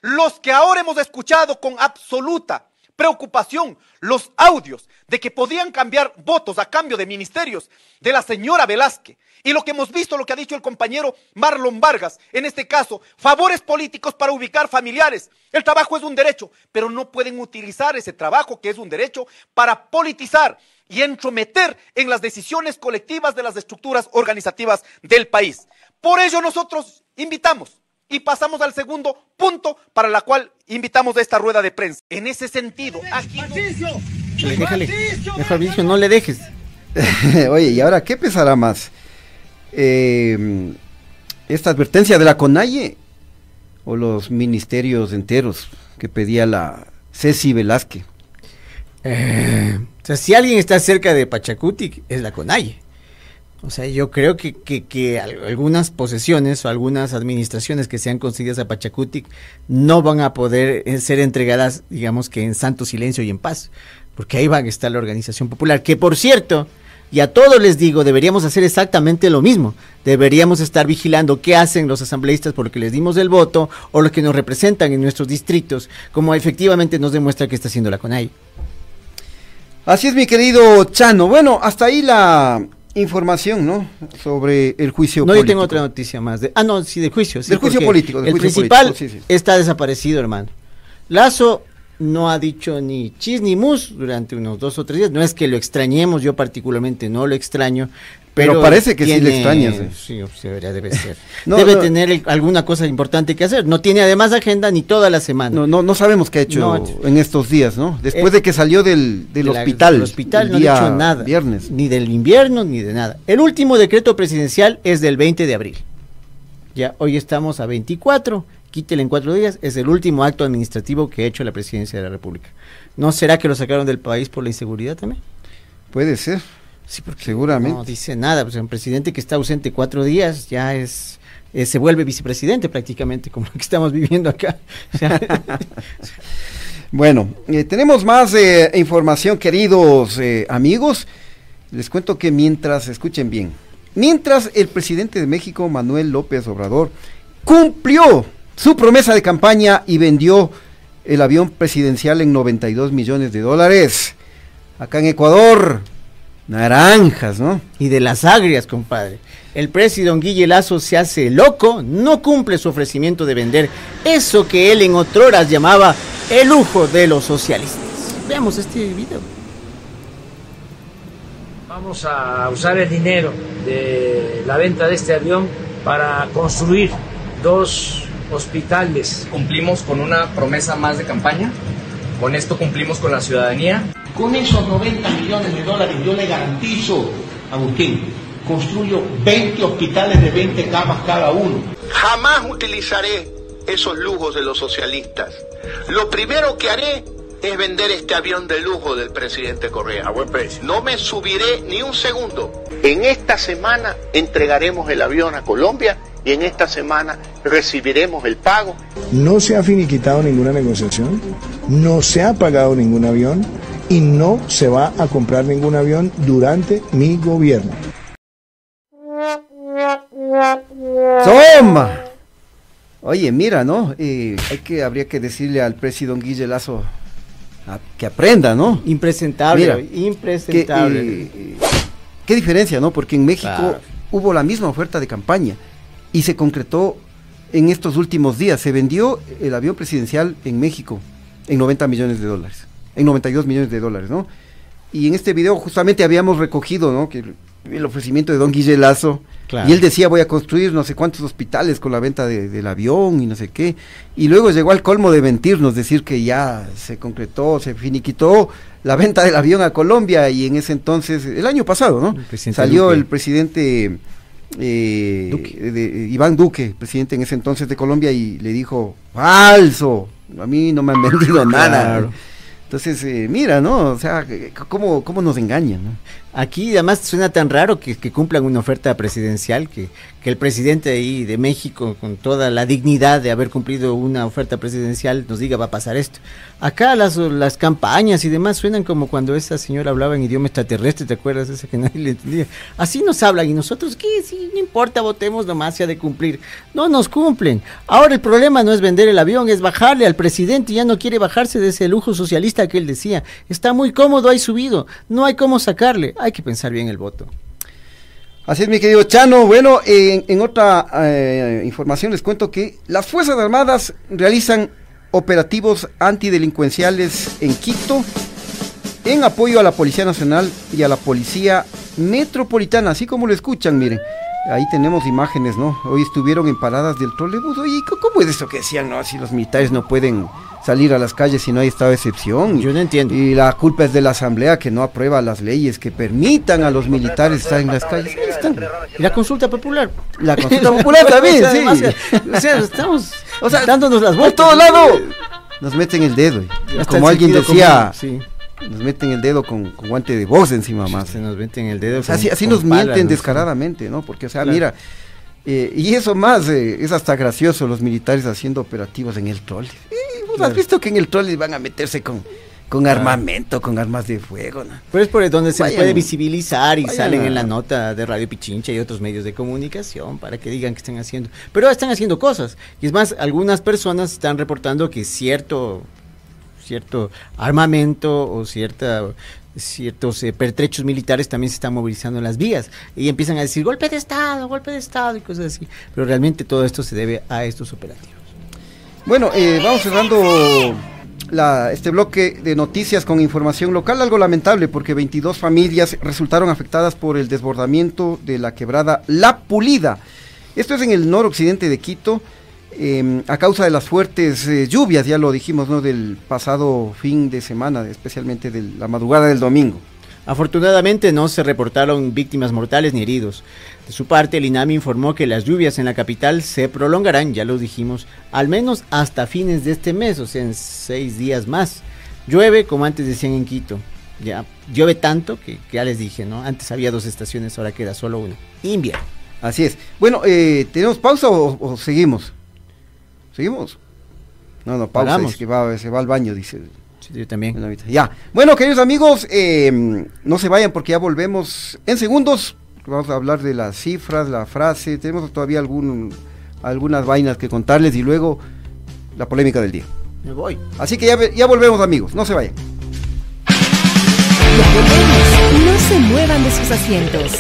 Los que ahora hemos escuchado con absoluta preocupación los audios de que podían cambiar votos a cambio de ministerios de la señora Velázquez y lo que hemos visto, lo que ha dicho el compañero Marlon Vargas, en este caso, favores políticos para ubicar familiares. El trabajo es un derecho, pero no pueden utilizar ese trabajo que es un derecho para politizar y entrometer en las decisiones colectivas de las estructuras organizativas del país. Por ello nosotros invitamos y pasamos al segundo punto para la cual invitamos a esta rueda de prensa. En ese sentido, aquí Patricio, no... Déjale, déjale, déjale, Fabricio, no le dejes. Oye, ¿y ahora qué pesará más? Eh, ¿Esta advertencia de la CONAIE o los ministerios enteros que pedía la Ceci Velázquez? Eh, o sea, si alguien está cerca de Pachacuti, es la CONAIE. O sea, yo creo que, que, que algunas posesiones o algunas administraciones que sean concedidas a Pachacuti no van a poder ser entregadas, digamos que en santo silencio y en paz, porque ahí va a estar la organización popular, que por cierto, y a todos les digo, deberíamos hacer exactamente lo mismo, deberíamos estar vigilando qué hacen los asambleístas porque les dimos el voto o los que nos representan en nuestros distritos, como efectivamente nos demuestra que está haciendo la CONAIE. Así es, mi querido Chano. Bueno, hasta ahí la información, ¿no? Sobre el juicio no, político. No, yo tengo otra noticia más. De, ah, no, sí, del juicio. Sí, del juicio político. Del el juicio principal político, sí, sí. Está desaparecido, hermano. Lasso no ha dicho ni chis ni mus durante unos dos o tres días. No es que lo extrañemos, yo particularmente no lo extraño. Pero, pero parece que tiene, sí le extrañas. ¿Eh? Sí, debería, debe ser. no, debe no, tener el, alguna cosa importante que hacer. No tiene además agenda ni toda la semana. No, no, no sabemos qué ha hecho no, en estos días, ¿no? Después eh, de que salió del, del de la, hospital. Del hospital no ha hecho nada. Viernes. Ni del invierno ni de nada. El último decreto presidencial es del veinte de abril. Ya hoy estamos a veinticuatro. Quítele en cuatro días, es el último acto administrativo que ha hecho la presidencia de la República. ¿No será que lo sacaron del país por la inseguridad también? Puede ser. Sí, porque seguramente. No dice nada, pues un presidente que está ausente cuatro días ya es, eh, se vuelve vicepresidente prácticamente, como lo que estamos viviendo acá. O sea, bueno, eh, tenemos más eh, información, queridos eh, amigos. Les cuento que mientras, escuchen bien, mientras el presidente de México, Manuel López Obrador, cumplió su promesa de campaña y vendió el avión presidencial en noventa y dos millones de dólares. Acá en Ecuador, naranjas, ¿no? Y de las agrias, compadre. El presidente Guille Lasso se hace loco, no cumple su ofrecimiento de vender eso que él en otras llamaba el lujo de los socialistas. Veamos este video. Vamos a usar el dinero de la venta de este avión para construir dos hospitales. Cumplimos con una promesa más de campaña, con esto cumplimos con la ciudadanía. Con esos noventa millones de dólares yo le garantizo, Agustín, construyo veinte hospitales de veinte camas cada uno. Jamás utilizaré esos lujos de los socialistas. Lo primero que haré es vender este avión de lujo del presidente Correa. A buen precio. No me subiré ni un segundo. En esta semana entregaremos el avión a Colombia y en esta semana recibiremos el pago. No se ha finiquitado ninguna negociación, no se ha pagado ningún avión. Y no se va a comprar ningún avión durante mi gobierno. ¡Toma! Oye, mira, ¿no? Eh, hay que, habría que decirle al presidente Guille Lasso a, que aprenda, ¿no? Impresentable, mira, impresentable. Que, eh, qué diferencia, ¿no? Porque en México claro. hubo la misma oferta de campaña y se concretó en estos últimos días. Se vendió el avión presidencial en México en noventa millones de dólares. En noventa y dos millones de dólares, ¿no? Y en este video justamente habíamos recogido, ¿no? Que el ofrecimiento de don Guille Lasso, claro. y él decía voy a construir no sé cuántos hospitales con la venta de, del avión y no sé qué, y luego llegó al colmo de mentirnos, decir que ya se concretó, se finiquitó la venta del avión a Colombia, y en ese entonces, el año pasado, ¿no? El salió Duque. el presidente eh, Duque. De, eh, Iván Duque, presidente en ese entonces de Colombia, y le dijo, falso, a mí no me han vendido nada, claro. Entonces, eh, mira, ¿no? O sea, ¿cómo, cómo nos engañan? ¿No? Aquí además suena tan raro que, que cumplan una oferta presidencial, que, que el presidente ahí de México, con toda la dignidad de haber cumplido una oferta presidencial, nos diga va a pasar esto. Acá las, las campañas y demás suenan como cuando esa señora hablaba en idioma extraterrestre, ¿te acuerdas? Esa que nadie le entendía. Así nos hablan y nosotros, ¿qué? Sí, no importa, votemos nomás, se ha de cumplir. No nos cumplen. Ahora el problema no es vender el avión, es bajarle al presidente, ya no quiere bajarse de ese lujo socialista que él decía, está muy cómodo ahí subido, no hay cómo sacarle, hay que pensar bien el voto. Así es, mi querido Chano. Bueno, en, en otra eh, información les cuento que las Fuerzas Armadas realizan operativos antidelincuenciales en Quito en apoyo a la Policía Nacional y a la Policía Metropolitana, así como lo escuchan, miren. Ahí tenemos imágenes, ¿no? Hoy estuvieron en paradas del trolebús. Oye, ¿cómo es eso que decían, no? Si los militares no pueden salir a las calles si no hay estado de excepción. Yo no entiendo. Y la culpa es de la Asamblea que no aprueba las leyes que permitan a los militares estar en las calles. Ahí están. ¿Y la consulta popular? La consulta popular también, sí. O sea, estamos o sea, dándonos las vueltas. ¡Por todo lado! Nos meten el dedo. Hasta como el alguien decía... Común, sí. Nos meten el dedo con, con guante de box encima más. Se nos meten el dedo. O sea, con, así así con nos pala, mienten no descaradamente, ¿no? Porque, o sea, claro. mira, eh, y eso más, eh, es hasta gracioso los militares haciendo operativos en el troll. Eh, ¿Vos claro. has visto que en el troll van a meterse con, con claro. armamento, con armas de fuego? ¿No? Pero es por donde se vayan, puede visibilizar y vayan, salen en la nota de Radio Pichincha y otros medios de comunicación para que digan que están haciendo. Pero están haciendo cosas. Y es más, algunas personas están reportando que cierto... cierto armamento o cierta ciertos eh, pertrechos militares también se están movilizando en las vías y empiezan a decir golpe de estado, golpe de estado y cosas así, pero realmente todo esto se debe a estos operativos. Bueno, eh, vamos cerrando la, este bloque de noticias con información local, algo lamentable porque veintidós familias resultaron afectadas por el desbordamiento de la quebrada La Pulida, esto es en el noroccidente de Quito. Eh, a causa de las fuertes eh, lluvias, ya lo dijimos, ¿no? Del pasado fin de semana, especialmente de la madrugada del domingo. Afortunadamente no se reportaron víctimas mortales ni heridos. De su parte, el INAMHI informó que las lluvias en la capital se prolongarán, ya lo dijimos, al menos hasta fines de este mes, o sea, en seis días más. Llueve, como antes decían en Quito, ya llueve tanto que, que ya les dije, ¿no? Antes había dos estaciones, ahora queda solo una. Invierno. Así es. Bueno, eh, ¿tenemos pausa o, o seguimos? ¿Seguimos? No, no, pausa, dice que va, se va al baño, dice. Sí, yo también. Ya. Bueno, queridos amigos, eh, no se vayan porque ya volvemos en segundos. Vamos a hablar de las cifras, la frase. Tenemos todavía algún, algunas vainas que contarles y luego la polémica del día. Me voy. Así que ya, ya volvemos, amigos. No se vayan. Ya volvemos. No se muevan de sus asientos.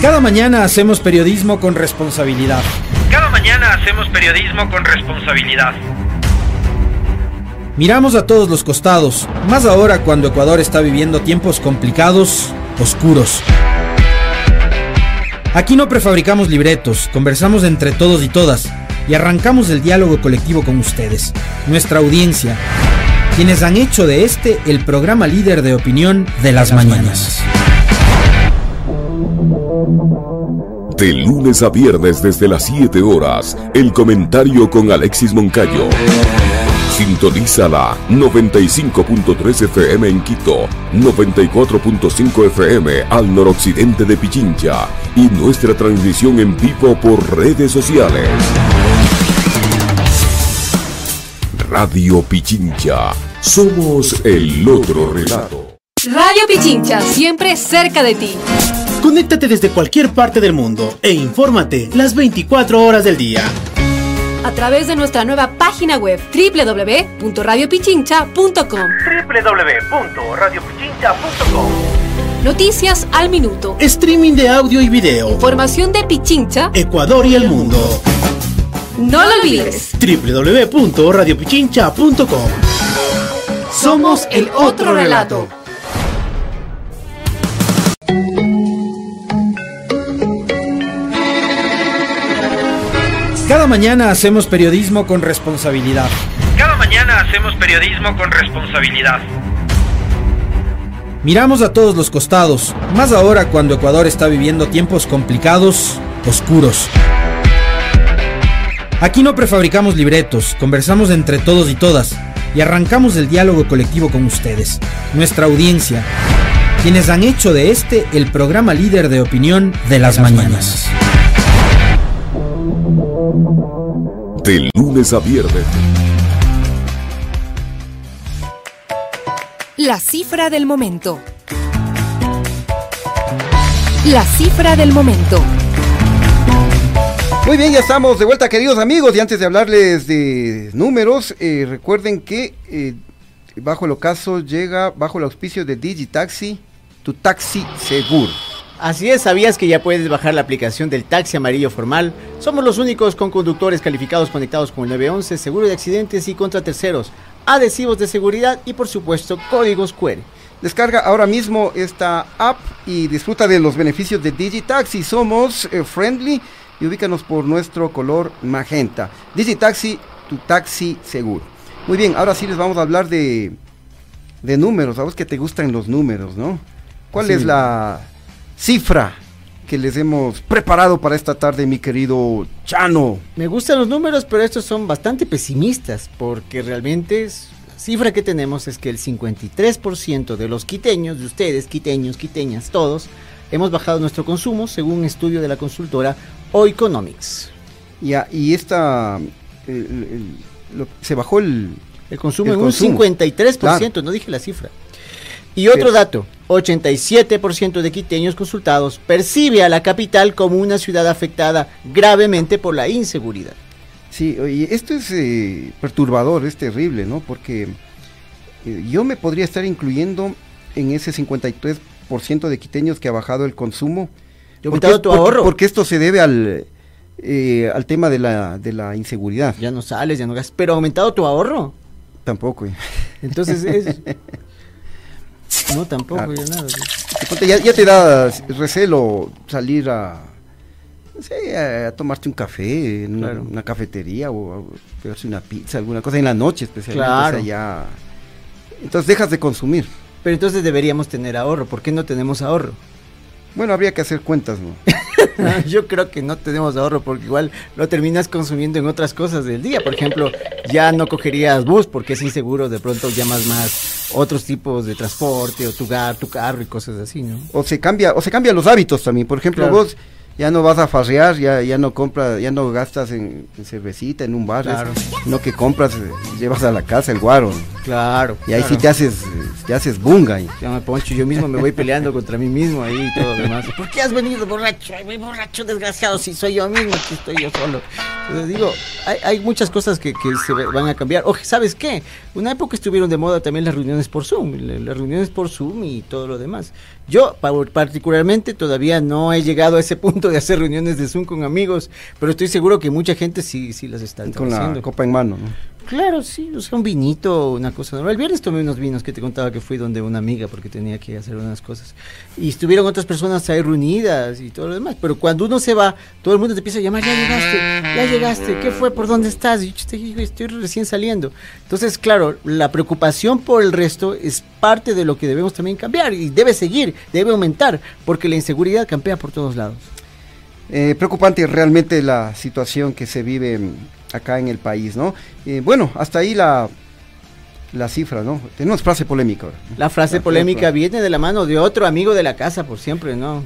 Cada mañana hacemos periodismo con responsabilidad. Cada mañana hacemos periodismo con responsabilidad. Miramos a todos los costados, más ahora cuando Ecuador está viviendo tiempos complicados, oscuros. Aquí no prefabricamos libretos, conversamos entre todos y todas y arrancamos el diálogo colectivo con ustedes, nuestra audiencia, quienes han hecho de este el programa líder de opinión de las mañanas. De lunes a viernes desde las siete horas, el comentario con Alexis Moncayo. Sintonízala noventa y cinco punto tres F M en Quito, noventa y cuatro punto cinco F M al noroccidente de Pichincha y nuestra transmisión en vivo por redes sociales. Radio Pichincha, somos el otro relato. Radio Pichincha, siempre cerca de ti. Conéctate desde cualquier parte del mundo e infórmate las veinticuatro horas del día. A través de nuestra nueva página web doble u doble u doble u punto radio pichincha punto com. doble u doble u doble u punto radio pichincha punto com. Noticias al minuto. Streaming de audio y video. Información de Pichincha, Ecuador y el mundo. No lo olvides. doble u doble u doble u punto radio pichincha punto com. Somos el otro relato. Cada mañana hacemos periodismo con responsabilidad. Cada mañana hacemos periodismo con responsabilidad. Miramos a todos los costados, más ahora cuando Ecuador está viviendo tiempos complicados, oscuros. Aquí no prefabricamos libretos, conversamos entre todos y todas y arrancamos el diálogo colectivo con ustedes, nuestra audiencia, quienes han hecho de este el programa líder de opinión de las mañanas. De lunes a viernes. La cifra del momento. La cifra del momento. Muy bien, ya estamos de vuelta, queridos amigos. Y antes de hablarles de números, eh, recuerden que eh, Bajo el Ocaso llega bajo el auspicio de Digitaxi, tu taxi seguro. Así es, ¿sabías que ya puedes bajar la aplicación del taxi amarillo formal? Somos los únicos con conductores calificados conectados con el nueve once, seguro de accidentes y contra terceros, adhesivos de seguridad y por supuesto códigos Q R. Descarga ahora mismo esta app y disfruta de los beneficios de Digitaxi. Somos eh, Friendly y ubícanos por nuestro color magenta. Digitaxi, tu taxi seguro. Muy bien, ahora sí les vamos a hablar de, de números. A vos que te gustan los números, ¿no? ¿Cuál sí. es la... cifra que les hemos preparado para esta tarde, mi querido Chano? Me gustan los números, pero estos son bastante pesimistas, porque realmente es, la cifra que tenemos es que el cincuenta y tres por ciento de los quiteños, de ustedes, quiteños, quiteñas, todos, hemos bajado nuestro consumo, según un estudio de la consultora Oeconomics. Y, a, y esta, el, el, lo, se bajó el, el consumo el en consumo. un cincuenta y tres por ciento, claro. No dije la cifra. Y otro pero, dato, ochenta y siete por ciento de quiteños consultados percibe a la capital como una ciudad afectada gravemente por la inseguridad. Sí, y esto es eh, perturbador, es terrible, ¿no? Porque eh, yo me podría estar incluyendo en ese cincuenta y tres por ciento de quiteños que ha bajado el consumo. Yo porque, es, tu porque, ahorro. Porque esto se debe al eh, al tema de la, de la inseguridad. Ya no sales, ya no gastas, pero ¿ha aumentado tu ahorro? Tampoco. Eh. Entonces es... No, tampoco, claro. ya nada. Ya, ya te da recelo salir a, sí, a, a tomarte un café en claro. una, una cafetería o a pegarse una pizza, alguna cosa en la noche especialmente. Claro. O sea, ya, entonces dejas de consumir. Pero entonces deberíamos tener ahorro. ¿Por qué no tenemos ahorro? Bueno, habría que hacer cuentas, ¿no? No, yo creo que no tenemos ahorro porque igual lo terminas consumiendo en otras cosas del día. Por ejemplo, ya no cogerías bus porque es inseguro, de pronto llamas más otros tipos de transporte o tu, gar, tu carro y cosas así, ¿no? O se cambia, o se cambian los hábitos también. Por ejemplo, claro. vos ya no vas a farrear, ya, ya no compras, ya no gastas en, en cervecita, en un bar, claro. no que compras, llevas a la casa el guaro, ¿no? Claro. Y ahí claro. sí te haces, te haces bunga. Y... Llama Poncho, yo mismo me voy peleando contra mí mismo ahí y todo lo demás. ¿Por qué has venido borracho? Ay, voy borracho, desgraciado, si soy yo mismo, si estoy yo solo. Entonces digo, hay, hay muchas cosas que, que se van a cambiar. Oye, ¿sabes qué? Una época estuvieron de moda también las reuniones por Zoom, las reuniones por Zoom y todo lo demás. Yo particularmente todavía no he llegado a ese punto de hacer reuniones de Zoom con amigos, pero estoy seguro que mucha gente sí, sí las está haciendo. Con la copa en mano, ¿no? Claro, sí, o sea, un vinito, una cosa normal. El viernes tomé unos vinos que te contaba que fui donde una amiga porque tenía que hacer unas cosas. Y estuvieron otras personas ahí reunidas y todo lo demás. Pero cuando uno se va, todo el mundo te empieza a llamar, ya llegaste, ya llegaste, ¿qué fue? ¿Por dónde estás? Y yo te digo, estoy recién saliendo. Entonces, claro, la preocupación por el resto es parte de lo que debemos también cambiar y debe seguir, debe aumentar, porque la inseguridad campea por todos lados. Eh, preocupante realmente la situación que se vive acá en el país, ¿no? Eh, bueno, hasta ahí la, la cifra, ¿no? Tenemos frase polémica ahora. La frase la polémica frase. Viene de la mano de otro amigo de la casa, por siempre, ¿no?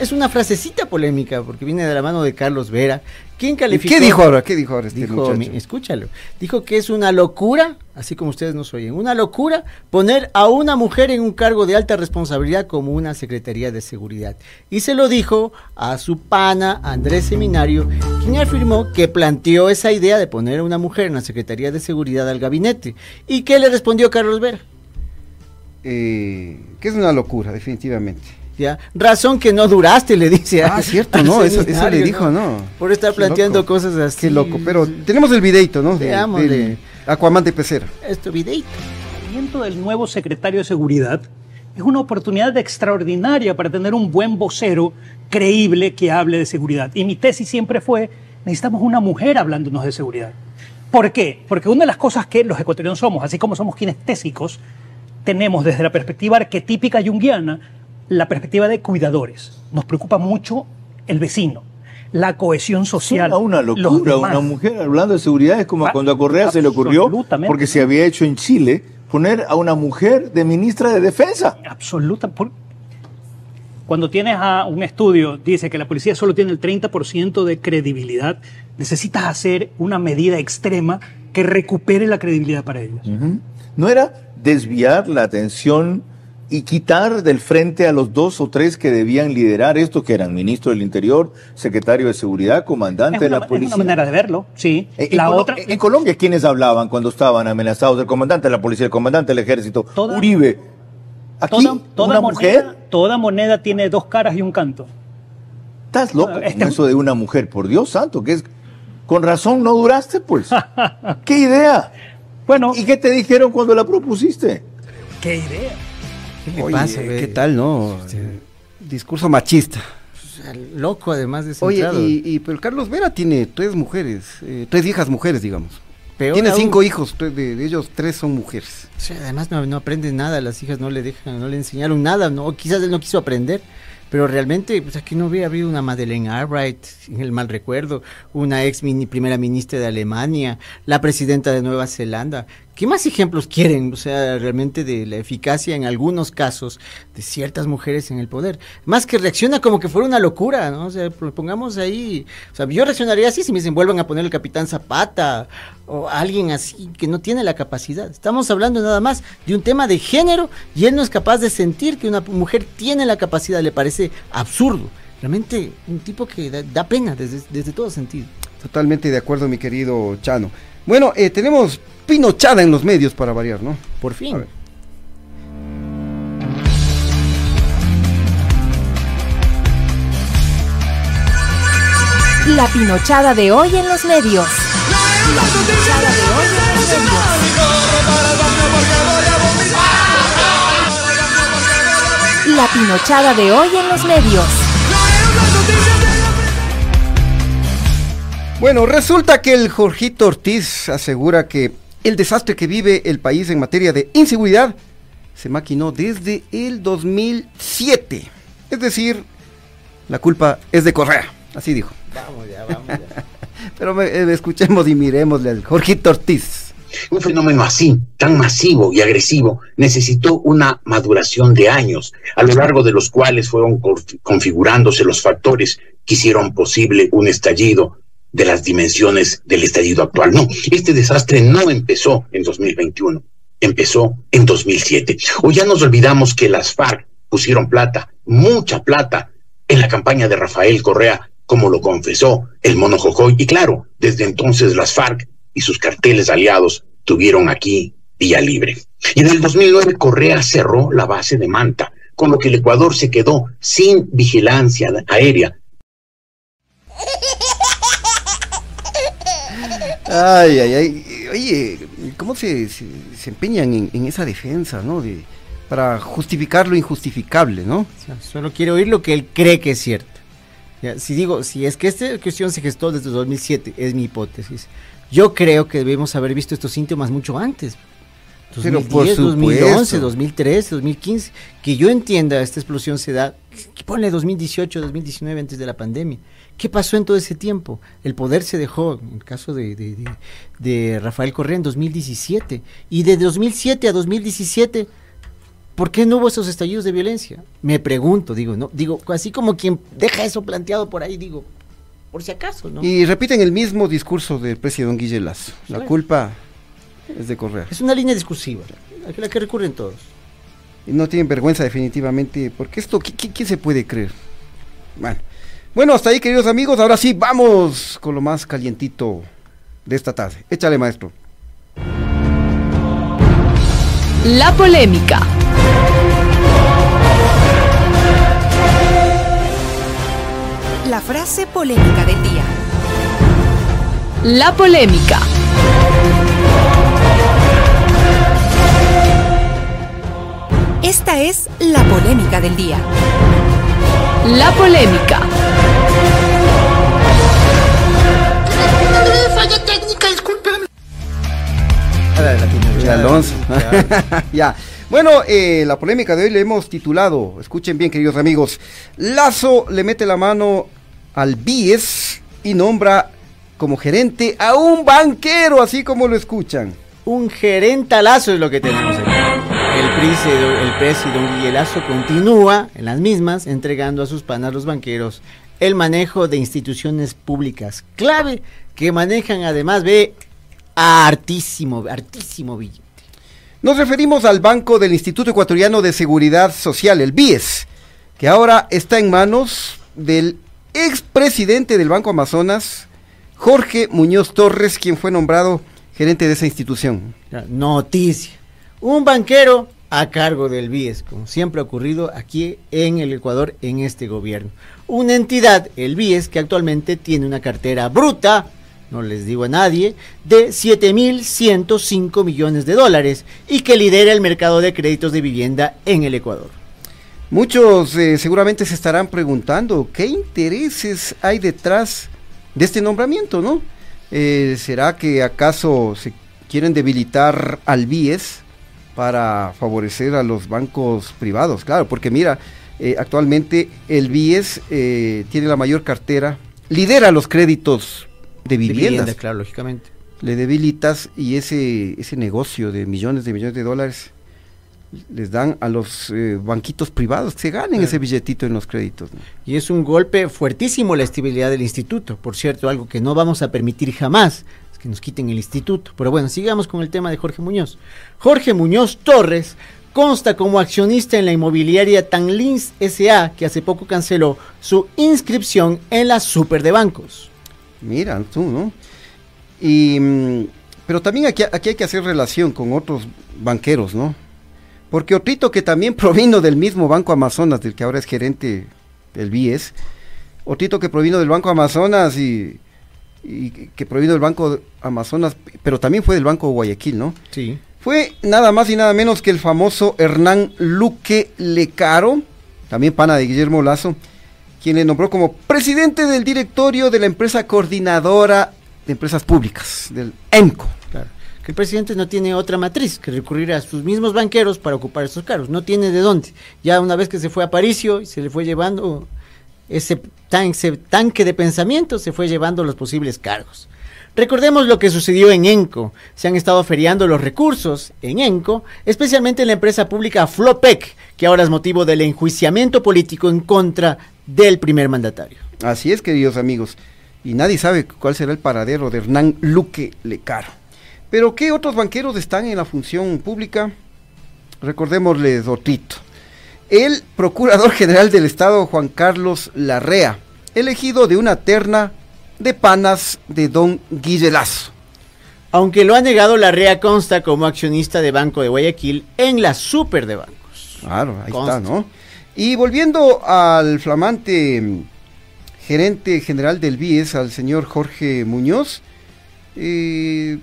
Es una frasecita polémica, porque viene de la mano de Carlos Vera. ¿Quién calificó? ¿Qué dijo ahora? ¿Qué dijo ahora este dijo, muchacho? Escúchalo. Dijo que es una locura, así como ustedes nos oyen, una locura poner a una mujer en un cargo de alta responsabilidad como una Secretaría de Seguridad. Y se lo dijo a su pana Andrés Seminario, quien afirmó que planteó esa idea de poner a una mujer en la Secretaría de Seguridad al gabinete. ¿Y qué le respondió Carlos Vera? Eh, que es una locura, definitivamente. Ya, razón que no duraste, le dice. Ah, a, cierto, no, eso, eso le dijo, ¿no? ¿no? Por estar Qué planteando loco. Cosas así. Qué loco, pero tenemos el videito, ¿no? De, del Aquaman de Pecera. Este videito. El nombramiento del nuevo secretario de Seguridad es una oportunidad extraordinaria para tener un buen vocero creíble que hable de seguridad. Y mi tesis siempre fue, necesitamos una mujer hablándonos de seguridad. ¿Por qué? Porque una de las cosas que los ecuatorianos somos, así como somos kinestésicos, tenemos desde la perspectiva arquetípica junguiana la perspectiva de cuidadores. Nos preocupa mucho el vecino, la cohesión social. Es una locura, una mujer hablando de seguridad es como cuando a Correa se le ocurrió, porque se había hecho en Chile, poner a una mujer de ministra de defensa. Absolutamente. Cuando tienes a un estudio, dice que la policía solo tiene el treinta por ciento de credibilidad, necesitas hacer una medida extrema que recupere la credibilidad para ellos. Uh-huh. ¿No era desviar la atención y quitar del frente a los dos o tres que debían liderar esto, que eran ministro del Interior, secretario de Seguridad, comandante una, de la policía? Es una manera de verlo, sí. En, la en, otra... en Colombia, ¿quiénes hablaban cuando estaban amenazados? El comandante de la policía, el comandante del ejército, toda, Uribe. Aquí, toda, toda una moneda, mujer... Toda moneda tiene dos caras y un canto. ¿Estás loco con este... eso de una mujer? Por Dios santo, que es... Con razón no duraste, pues. ¿Qué idea? Bueno... ¿Y qué te dijeron cuando la propusiste? ¿Qué idea? ¿Qué, Oye, pasa, ¿qué tal, no? Sí. Discurso machista. Loco, además de centrado. Oye, y, y, pero Carlos Vera tiene tres mujeres, eh, tres hijas mujeres, digamos. Peor tiene aún. Cinco hijos, tres de, de ellos tres son mujeres. O sea, además no, no aprenden nada, las hijas no le dejan, no le enseñaron nada, no, quizás él no quiso aprender. Pero realmente, pues aquí no hubiera habido una Madeleine Albright, en el mal recuerdo, una ex mini, primera ministra de Alemania, la presidenta de Nueva Zelanda. ¿Qué más ejemplos quieren? O sea, realmente de la eficacia en algunos casos de ciertas mujeres en el poder. Más que reacciona como que fuera una locura, ¿no? O sea, pongamos ahí, o sea, yo reaccionaría así si me dicen vuelvan a poner el capitán Zapata o alguien así que no tiene la capacidad. Estamos hablando nada más de un tema de género y él no es capaz de sentir que una mujer tiene la capacidad, le parece absurdo, realmente un tipo que da, da pena desde, desde todo sentido. Totalmente de acuerdo, mi querido Chano. Bueno, eh, tenemos pinochada en los medios para variar, ¿no? Por fin. La pinochada de hoy en los medios. La pinochada de hoy en los medios. La pinochada de hoy en los medios. Bueno, resulta que el Jorgito Ortiz asegura que el desastre que vive el país en materia de inseguridad se maquinó desde el dos mil siete. Es decir, la culpa es de Correa, así dijo. Vamos ya, vamos ya. Pero eh, escuchemos y miremosle al Jorgito Ortiz. Un fenómeno así, tan masivo y agresivo, necesitó una maduración de años, a lo largo de los cuales fueron configurándose los factores que hicieron posible un estallido de las dimensiones del estallido actual. No, este desastre no empezó en dos mil veintiuno, empezó en dos mil siete. O ya nos olvidamos que las FARC pusieron plata, mucha plata, en la campaña de Rafael Correa, como lo confesó el Mono Jojoy. Y claro, desde entonces las FARC y sus carteles aliados tuvieron aquí vía libre. Y en el dos mil nueve Correa cerró la base de Manta, con lo que el Ecuador se quedó sin vigilancia aérea. Ay, ay, ay. Oye, ¿cómo se, se, se empeñan en, en esa defensa, no? De, para justificar lo injustificable, ¿no? O sea, solo quiere oír lo que él cree que es cierto. Ya, si digo, si es que esta cuestión se gestó desde dos mil siete, es mi hipótesis. Yo creo que debemos haber visto estos síntomas mucho antes. dos mil diez, dos mil once, dos mil trece, dos mil quince. Que yo entienda, esta explosión se da, ponle dos mil dieciocho, dos mil diecinueve, antes de la pandemia. ¿Qué pasó en todo ese tiempo? El poder se dejó, en el caso de, de, de, de Rafael Correa, en dos mil diecisiete. Y de dos mil siete a dos mil diecisiete, ¿por qué no hubo esos estallidos de violencia? Me pregunto, digo, ¿no? Digo, así como quien deja eso planteado por ahí, digo, por si acaso, ¿no? Y repiten el mismo discurso del presidente Guillermo Lasso. La claro. culpa es de Correa. Es una línea discursiva, a la que recurren todos. Y no tienen vergüenza, definitivamente, porque esto, ¿quién se puede creer? Bueno. Bueno, hasta ahí, queridos amigos, ahora sí, vamos con lo más calientito de esta tarde. Échale, maestro. La polémica. La frase polémica del día. La polémica. Esta es la polémica del día. La polémica. Alonso. Ya. Bueno, eh, la polémica de hoy le hemos titulado, escuchen bien, queridos amigos, Lasso le mete la mano al BIESS y nombra como gerente a un banquero, así como lo escuchan. Un gerentalazo es lo que tenemos aquí. El príncipe, el presi, don Guillermo Lasso continúa en las mismas, entregando a sus panas los banqueros el manejo de instituciones públicas clave que manejan además de hartísimo, hartísimo billete. Nos referimos al banco del Instituto Ecuatoriano de Seguridad Social, el BIESS, que ahora está en manos del expresidente del Banco Amazonas, Jorge Muñoz Torres, quien fue nombrado gerente de esa institución. Noticia. Un banquero a cargo del BIESS, como siempre ha ocurrido aquí en el Ecuador en este gobierno. Una entidad, el BIESS, que actualmente tiene una cartera bruta, no les digo a nadie, de siete mil ciento cinco millones de dólares y que lidera el mercado de créditos de vivienda en el Ecuador. Muchos eh, seguramente se estarán preguntando qué intereses hay detrás de este nombramiento, ¿no? Eh, ¿será que acaso se quieren debilitar al BIESS para favorecer a los bancos privados? Claro, porque mira, eh, actualmente el BIESS eh, tiene la mayor cartera, lidera los créditos de viviendas. De vivienda, claro, lógicamente. Le debilitas y ese, ese negocio de millones de millones de dólares les dan a los eh, banquitos privados que se ganen, claro, ese billetito en los créditos, ¿no? Y es un golpe fuertísimo la estabilidad del instituto, por cierto, algo que no vamos a permitir jamás, que nos quiten el instituto. Pero bueno, sigamos con el tema de Jorge Muñoz. Jorge Muñoz Torres consta como accionista en la inmobiliaria Tanlins S A, que hace poco canceló su inscripción en la Super de Bancos. Mira tú, ¿no? Y, pero también aquí, aquí hay que hacer relación con otros banqueros, ¿no? Porque Ortito, que también provino del mismo Banco Amazonas, del que ahora es gerente del BIESS, Ortito que provino del Banco Amazonas y... y que provino del Banco Amazonas, pero también fue del Banco de Guayaquil, ¿no? Sí. Fue nada más y nada menos que el famoso Hernán Luque Lecaro, también pana de Guillermo Lasso, quien le nombró como presidente del directorio de la empresa coordinadora de empresas públicas, del ENCO. Claro, que el presidente no tiene otra matriz que recurrir a sus mismos banqueros para ocupar esos cargos, no tiene de dónde. Ya una vez que se fue a Aparicio y se le fue llevando... Ese, tan, ese tanque de pensamiento se fue llevando los posibles cargos. Recordemos lo que sucedió en ENCO. Se han estado feriando los recursos en ENCO, especialmente en la empresa pública Flopec, que ahora es motivo del enjuiciamiento político en contra del primer mandatario. Así es, queridos amigos. y nadie sabe cuál será el paradero de Hernán Luque Lecaro. Pero ¿qué otros banqueros están en la función pública? Recordémosle, Dotito. El Procurador General del Estado, Juan Carlos Larrea, elegido de una terna de panas de don Guillermo Lasso. Aunque lo ha negado, Larrea consta como accionista de Banco de Guayaquil en la Super de Bancos. Claro, ahí consta. Está, ¿no? Y volviendo al flamante gerente general del BIESS, al señor Jorge Muñoz, eh...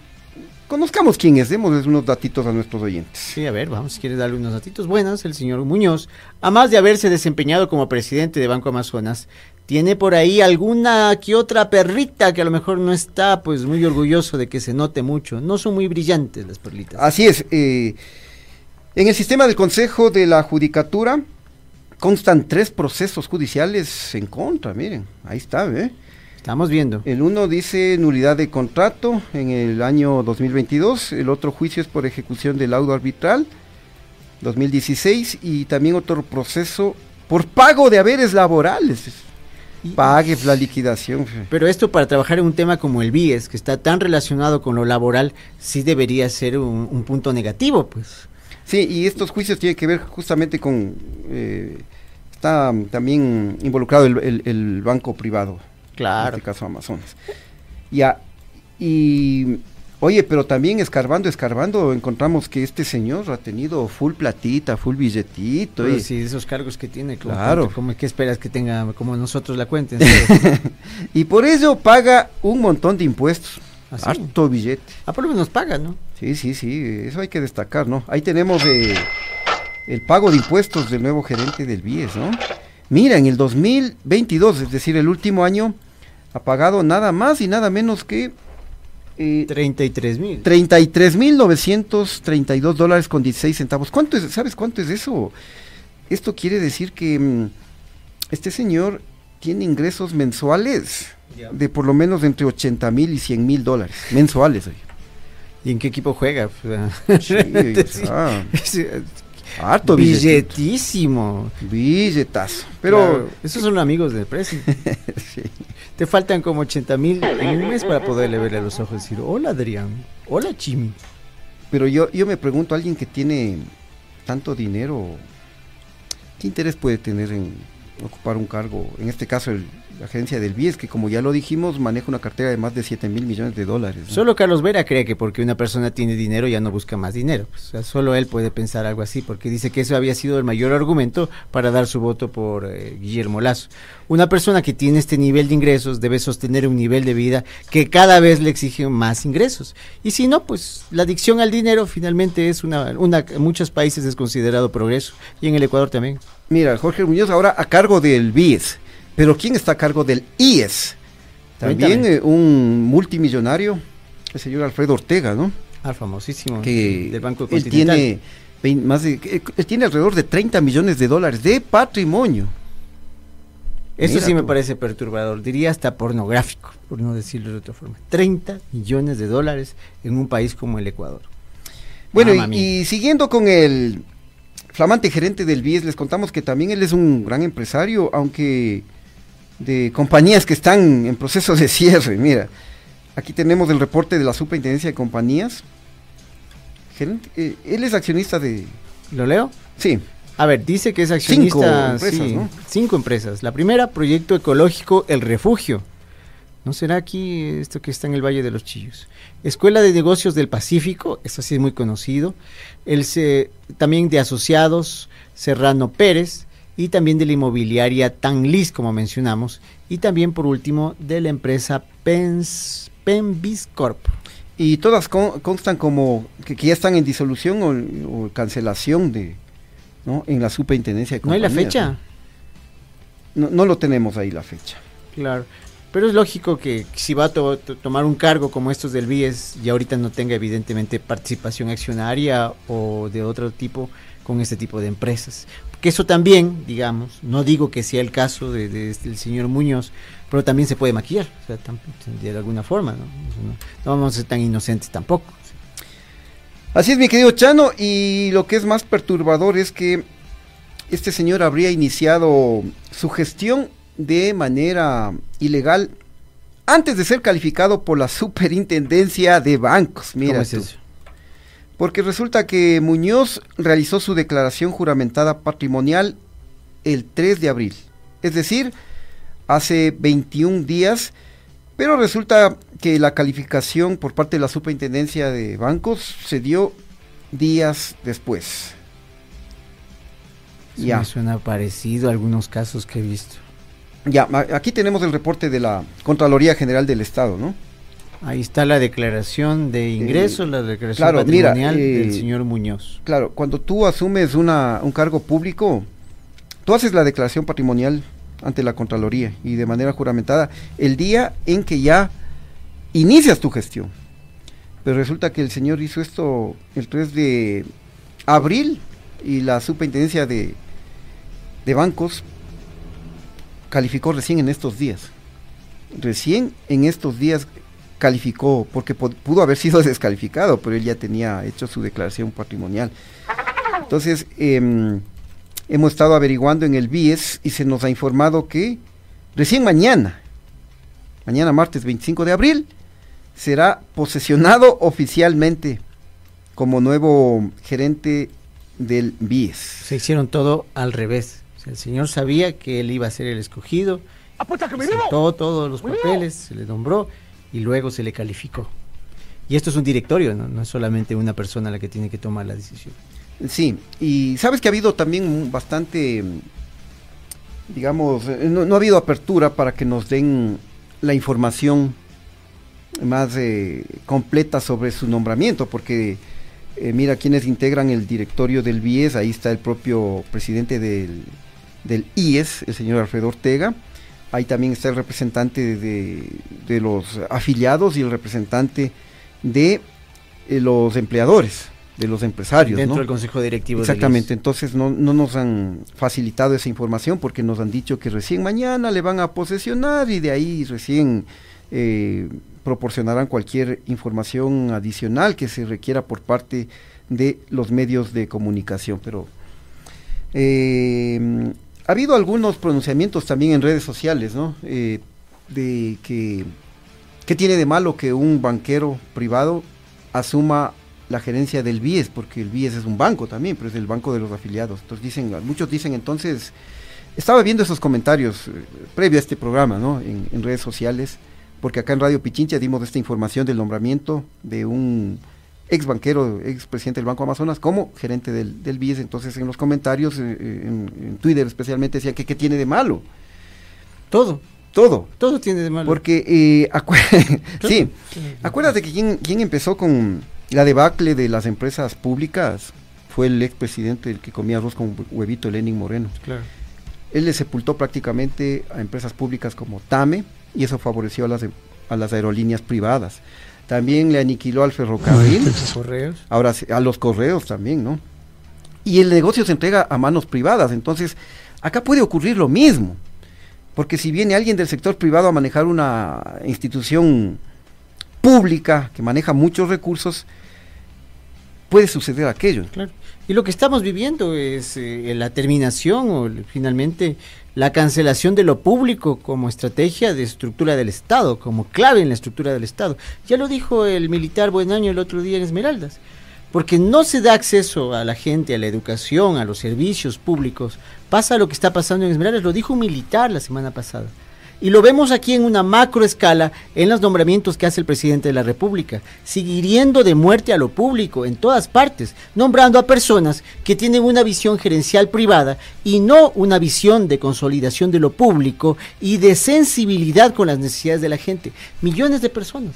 conozcamos quién es, démosles unos datitos a nuestros oyentes. Sí, a ver, vamos, si quieres darle unos datitos buenos. El señor Muñoz, además de haberse desempeñado como presidente de Banco Amazonas, tiene por ahí alguna que otra perrita que a lo mejor no está pues muy orgulloso de que se note mucho. No son muy brillantes las perlitas. Así es. Eh, en el sistema del Consejo de la Judicatura constan tres procesos judiciales en contra, miren, ahí está, ¿eh? Estamos viendo. El uno dice nulidad de contrato en el año dos mil veintidós, el otro juicio es por ejecución del laudo arbitral dos mil dieciséis y también otro proceso por pago de haberes laborales. Pague la liquidación. Pero esto, para trabajar en un tema como el BIESS, que está tan relacionado con lo laboral, sí debería ser un, un punto negativo, pues. Sí, y estos juicios tienen que ver justamente con, eh, está también involucrado el, el, el banco privado. Claro. En este caso Amazonas. Ya, y oye, pero también escarbando, escarbando, encontramos que este señor ha tenido full platita, full billetito. Pero y sí, esos cargos que tiene, ¿cómo, claro. ¿Cómo, qué esperas que tenga como nosotros la cuenta? Y por eso paga un montón de impuestos. ¿Ah, sí? Harto billete. Ah, por lo menos paga, ¿no? Sí, sí, sí, eso hay que destacar, ¿no? Ahí tenemos eh, el pago de impuestos del nuevo gerente del BIESS, ¿no? Mira, en el dos mil veintidós, es decir, el último año, ha pagado nada más y nada menos que eh, treinta y tres mil treinta y tres mil novecientos treinta y dos dólares con dieciséis centavos. ¿Cuánto es? ¿Sabes cuánto es eso? Esto quiere decir que mm, este señor tiene ingresos mensuales yeah. de por lo menos entre ochenta mil y cien mil dólares mensuales. Oye. ¿Y en qué equipo juega? Sí, o sea, harto billetísimo, billetazo, pero claro, esos son amigos de precio. Sí. Te faltan como ochenta mil en un mes para poderle verle a los ojos y decir hola Adrián, hola Chimi. Pero yo, yo me pregunto, alguien que tiene tanto dinero, ¿qué interés puede tener en ocupar un cargo? En este caso el, la gerencia del BIESS, que como ya lo dijimos maneja una cartera de más de siete mil millones de dólares, ¿no? Solo Carlos Vera cree que porque una persona tiene dinero ya no busca más dinero, pues, o sea, solo él puede pensar algo así, porque dice que eso había sido el mayor argumento para dar su voto por eh, Guillermo Lasso. Una persona que tiene este nivel de ingresos debe sostener un nivel de vida que cada vez le exigen más ingresos, y si no, pues la adicción al dinero finalmente es una, una en muchos países es considerado progreso, y en el Ecuador también. Mira, Jorge Muñoz ahora a cargo del BIESS, pero ¿quién está a cargo del IES? También eh, un multimillonario, el señor Alfredo Ortega, ¿no? Ah, famosísimo, que del Banco Continental. Él tiene, más de, él tiene alrededor de treinta millones de dólares de patrimonio. Eso Mira sí tú. Me parece perturbador, diría hasta pornográfico, por no decirlo de otra forma. treinta millones de dólares en un país como el Ecuador. Bueno, y, y siguiendo con el flamante gerente del BIESS, les contamos que también él es un gran empresario, aunque de compañías que están en proceso de cierre. Mira, aquí tenemos el reporte de la Superintendencia de Compañías. Gerente, eh, él es accionista de... ¿Lo leo? Sí. A ver, dice que es accionista... Cinco empresas, sí, ¿no? Cinco empresas. La primera, Proyecto Ecológico El Refugio. ¿No será aquí esto que está en el Valle de los Chillos? Escuela de Negocios del Pacífico, esto sí es muy conocido. El se, también de Asociados Serrano Pérez, y también de la inmobiliaria Tanlins, como mencionamos, y también por último de la empresa Pens, Penvis Corp. Y todas con, constan como que, que ya están en disolución o, o cancelación de, ¿no? En la Superintendencia de Compañías. ¿No hay la fecha? No, no lo tenemos ahí la fecha. Claro. Pero es lógico que si va a to- tomar un cargo como estos del BIESS, ya ahorita no tenga evidentemente participación accionaria o de otro tipo con este tipo de empresas. Que eso también, digamos, no digo que sea el caso de, de, del señor Muñoz, pero también se puede maquillar, o sea, tam- de alguna forma, ¿no? No, no vamos a ser tan inocentes tampoco. ¿Sí? Así es, mi querido Chano, y lo que es más perturbador es que este señor habría iniciado su gestión de manera ilegal antes de ser calificado por la Superintendencia de Bancos. Mira, ¿cómo es eso? Porque resulta que Muñoz realizó su declaración juramentada patrimonial el tres de abril, es decir, hace veintiún días, pero resulta que la calificación por parte de la Superintendencia de Bancos se dio días después. Sí, ya. Me suena parecido a algunos casos que he visto. Ya, aquí tenemos el reporte de la Contraloría General del Estado, ¿no? Ahí está la declaración de ingresos, eh, la declaración claro, patrimonial mira, eh, del señor Muñoz. Claro, cuando tú asumes una, un cargo público, tú haces la declaración patrimonial ante la Contraloría y de manera juramentada el día en que ya inicias tu gestión. Pero resulta que el señor hizo esto el tres de abril y la Superintendencia de, de Bancos calificó recién en estos días. Recién en estos días calificó, porque pudo haber sido descalificado, pero él ya tenía hecho su declaración patrimonial. Entonces, eh, hemos estado averiguando en el BIESS y se nos ha informado que recién mañana, mañana martes veinticinco de abril, será posesionado oficialmente como nuevo gerente del BIESS. Se hicieron todo al revés. O sea, el señor sabía que él iba a ser el escogido. ¡Apuesta que me vivo! Sentó todos los papeles, se le nombró y luego se le calificó. Y esto es un directorio, ¿no? No es solamente una persona la que tiene que tomar la decisión. Sí, y sabes que ha habido también bastante, digamos, no, no ha habido apertura para que nos den la información más eh, completa sobre su nombramiento, porque eh, mira quienes integran el directorio del BIESS, ahí está el propio presidente del, del I E S, el señor Alfredo Ortega, ahí también está el representante de, de los afiliados y el representante de eh, los empleadores, de los empresarios. Dentro, ¿no?, del Consejo Directivo. Exactamente, de entonces no, no nos han facilitado esa información porque nos han dicho que recién mañana le van a posesionar y de ahí recién eh, proporcionarán cualquier información adicional que se requiera por parte de los medios de comunicación. Pero eh, ha habido algunos pronunciamientos también en redes sociales, ¿no? Eh, de que ¿qué tiene de malo que un banquero privado asuma la gerencia del BIESS? Porque el BIESS es un banco también, pero es el banco de los afiliados. Entonces dicen, muchos dicen, entonces, estaba viendo esos comentarios eh, previo a este programa, ¿no?, en, en redes sociales, porque acá en Radio Pichincha dimos esta información del nombramiento de un ex banquero, ex presidente del Banco Amazonas, como gerente del, del BIESS. Entonces en los comentarios, eh, en, en Twitter especialmente, decían que ¿qué tiene de malo? Todo. Todo. Todo tiene de malo. Porque, eh, acu sí, acuérdate que quien, quien empezó con la debacle de las empresas públicas fue el expresidente, el que comía arroz con huevito, Lenín Moreno. Claro. Él le sepultó prácticamente a empresas públicas como TAME y eso favoreció a las, a las aerolíneas privadas. También le aniquiló al ferrocarril. Correos. Ahora a los correos también, ¿no? Y el negocio se entrega a manos privadas. Entonces, acá puede ocurrir lo mismo. Porque si viene alguien del sector privado a manejar una institución pública que maneja muchos recursos, puede suceder aquello. Claro. Y lo que estamos viviendo es eh, la terminación o finalmente la cancelación de lo público como estrategia de estructura del Estado, como clave en la estructura del Estado. Ya lo dijo el militar Buenaño el otro día en Esmeraldas, porque no se da acceso a la gente, a la educación, a los servicios públicos. Pasa lo que está pasando en Esmeraldas, lo dijo un militar la semana pasada. Y lo vemos aquí en una macro escala en los nombramientos que hace el presidente de la República, siguiendo de muerte a lo público en todas partes, nombrando a personas que tienen una visión gerencial privada y no una visión de consolidación de lo público y de sensibilidad con las necesidades de la gente. Millones de personas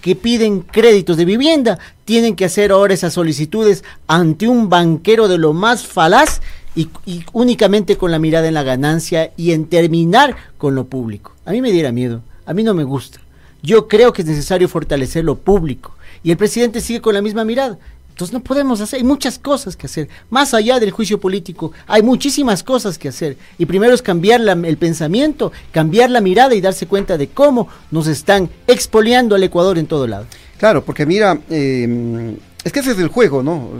que piden créditos de vivienda tienen que hacer ahora esas solicitudes ante un banquero de lo más falaz Y, y únicamente con la mirada en la ganancia y en terminar con lo público. A mí me diera miedo, a mí no me gusta. Yo creo que es necesario fortalecer lo público y el presidente sigue con la misma mirada. Entonces no podemos hacer, hay muchas cosas que hacer. Más allá del juicio político, hay muchísimas cosas que hacer. Y primero es cambiar la, el pensamiento, cambiar la mirada y darse cuenta de cómo nos están expoliando al Ecuador en todo lado. Claro, porque mira, eh, es que ese es el juego, ¿no?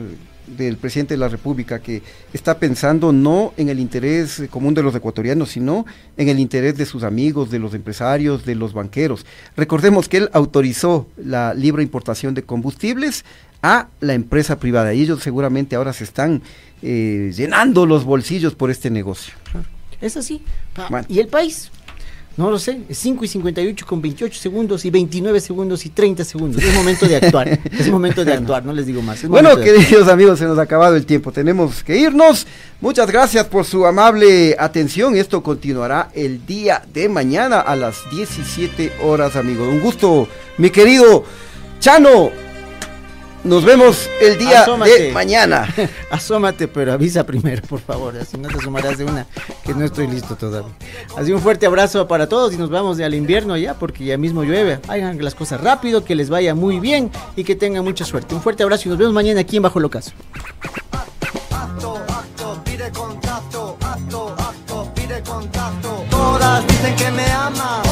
del presidente de la República, que está pensando no en el interés común de los ecuatorianos, sino en el interés de sus amigos, de los empresarios, de los banqueros. Recordemos que él autorizó la libre importación de combustibles a la empresa privada, y ellos seguramente ahora se están eh, llenando los bolsillos por este negocio. Eso sí, bueno. ¿Y el país? No lo sé, es cinco y cincuenta y ocho con veintiocho segundos y veintinueve segundos y treinta segundos. Es momento de actuar, es momento de actuar, no les digo más. Bueno, queridos amigos, se nos ha acabado el tiempo, tenemos que irnos. Muchas gracias por su amable atención. Esto continuará el día de mañana a las diecisiete horas, amigos. Un gusto, mi querido Chano. Nos vemos el día asómate, de mañana. Asómate, pero avisa primero, por favor. Así no te asomarás de una, que no estoy listo todavía. Así un fuerte abrazo para todos y nos vamos al invierno ya, porque ya mismo llueve. Hagan las cosas rápido, que les vaya muy bien y que tengan mucha suerte. Un fuerte abrazo y nos vemos mañana aquí en Bajo el Ocaso. Acto, acto, pide contacto, acto, acto, pide contacto. Todas dicen que me aman.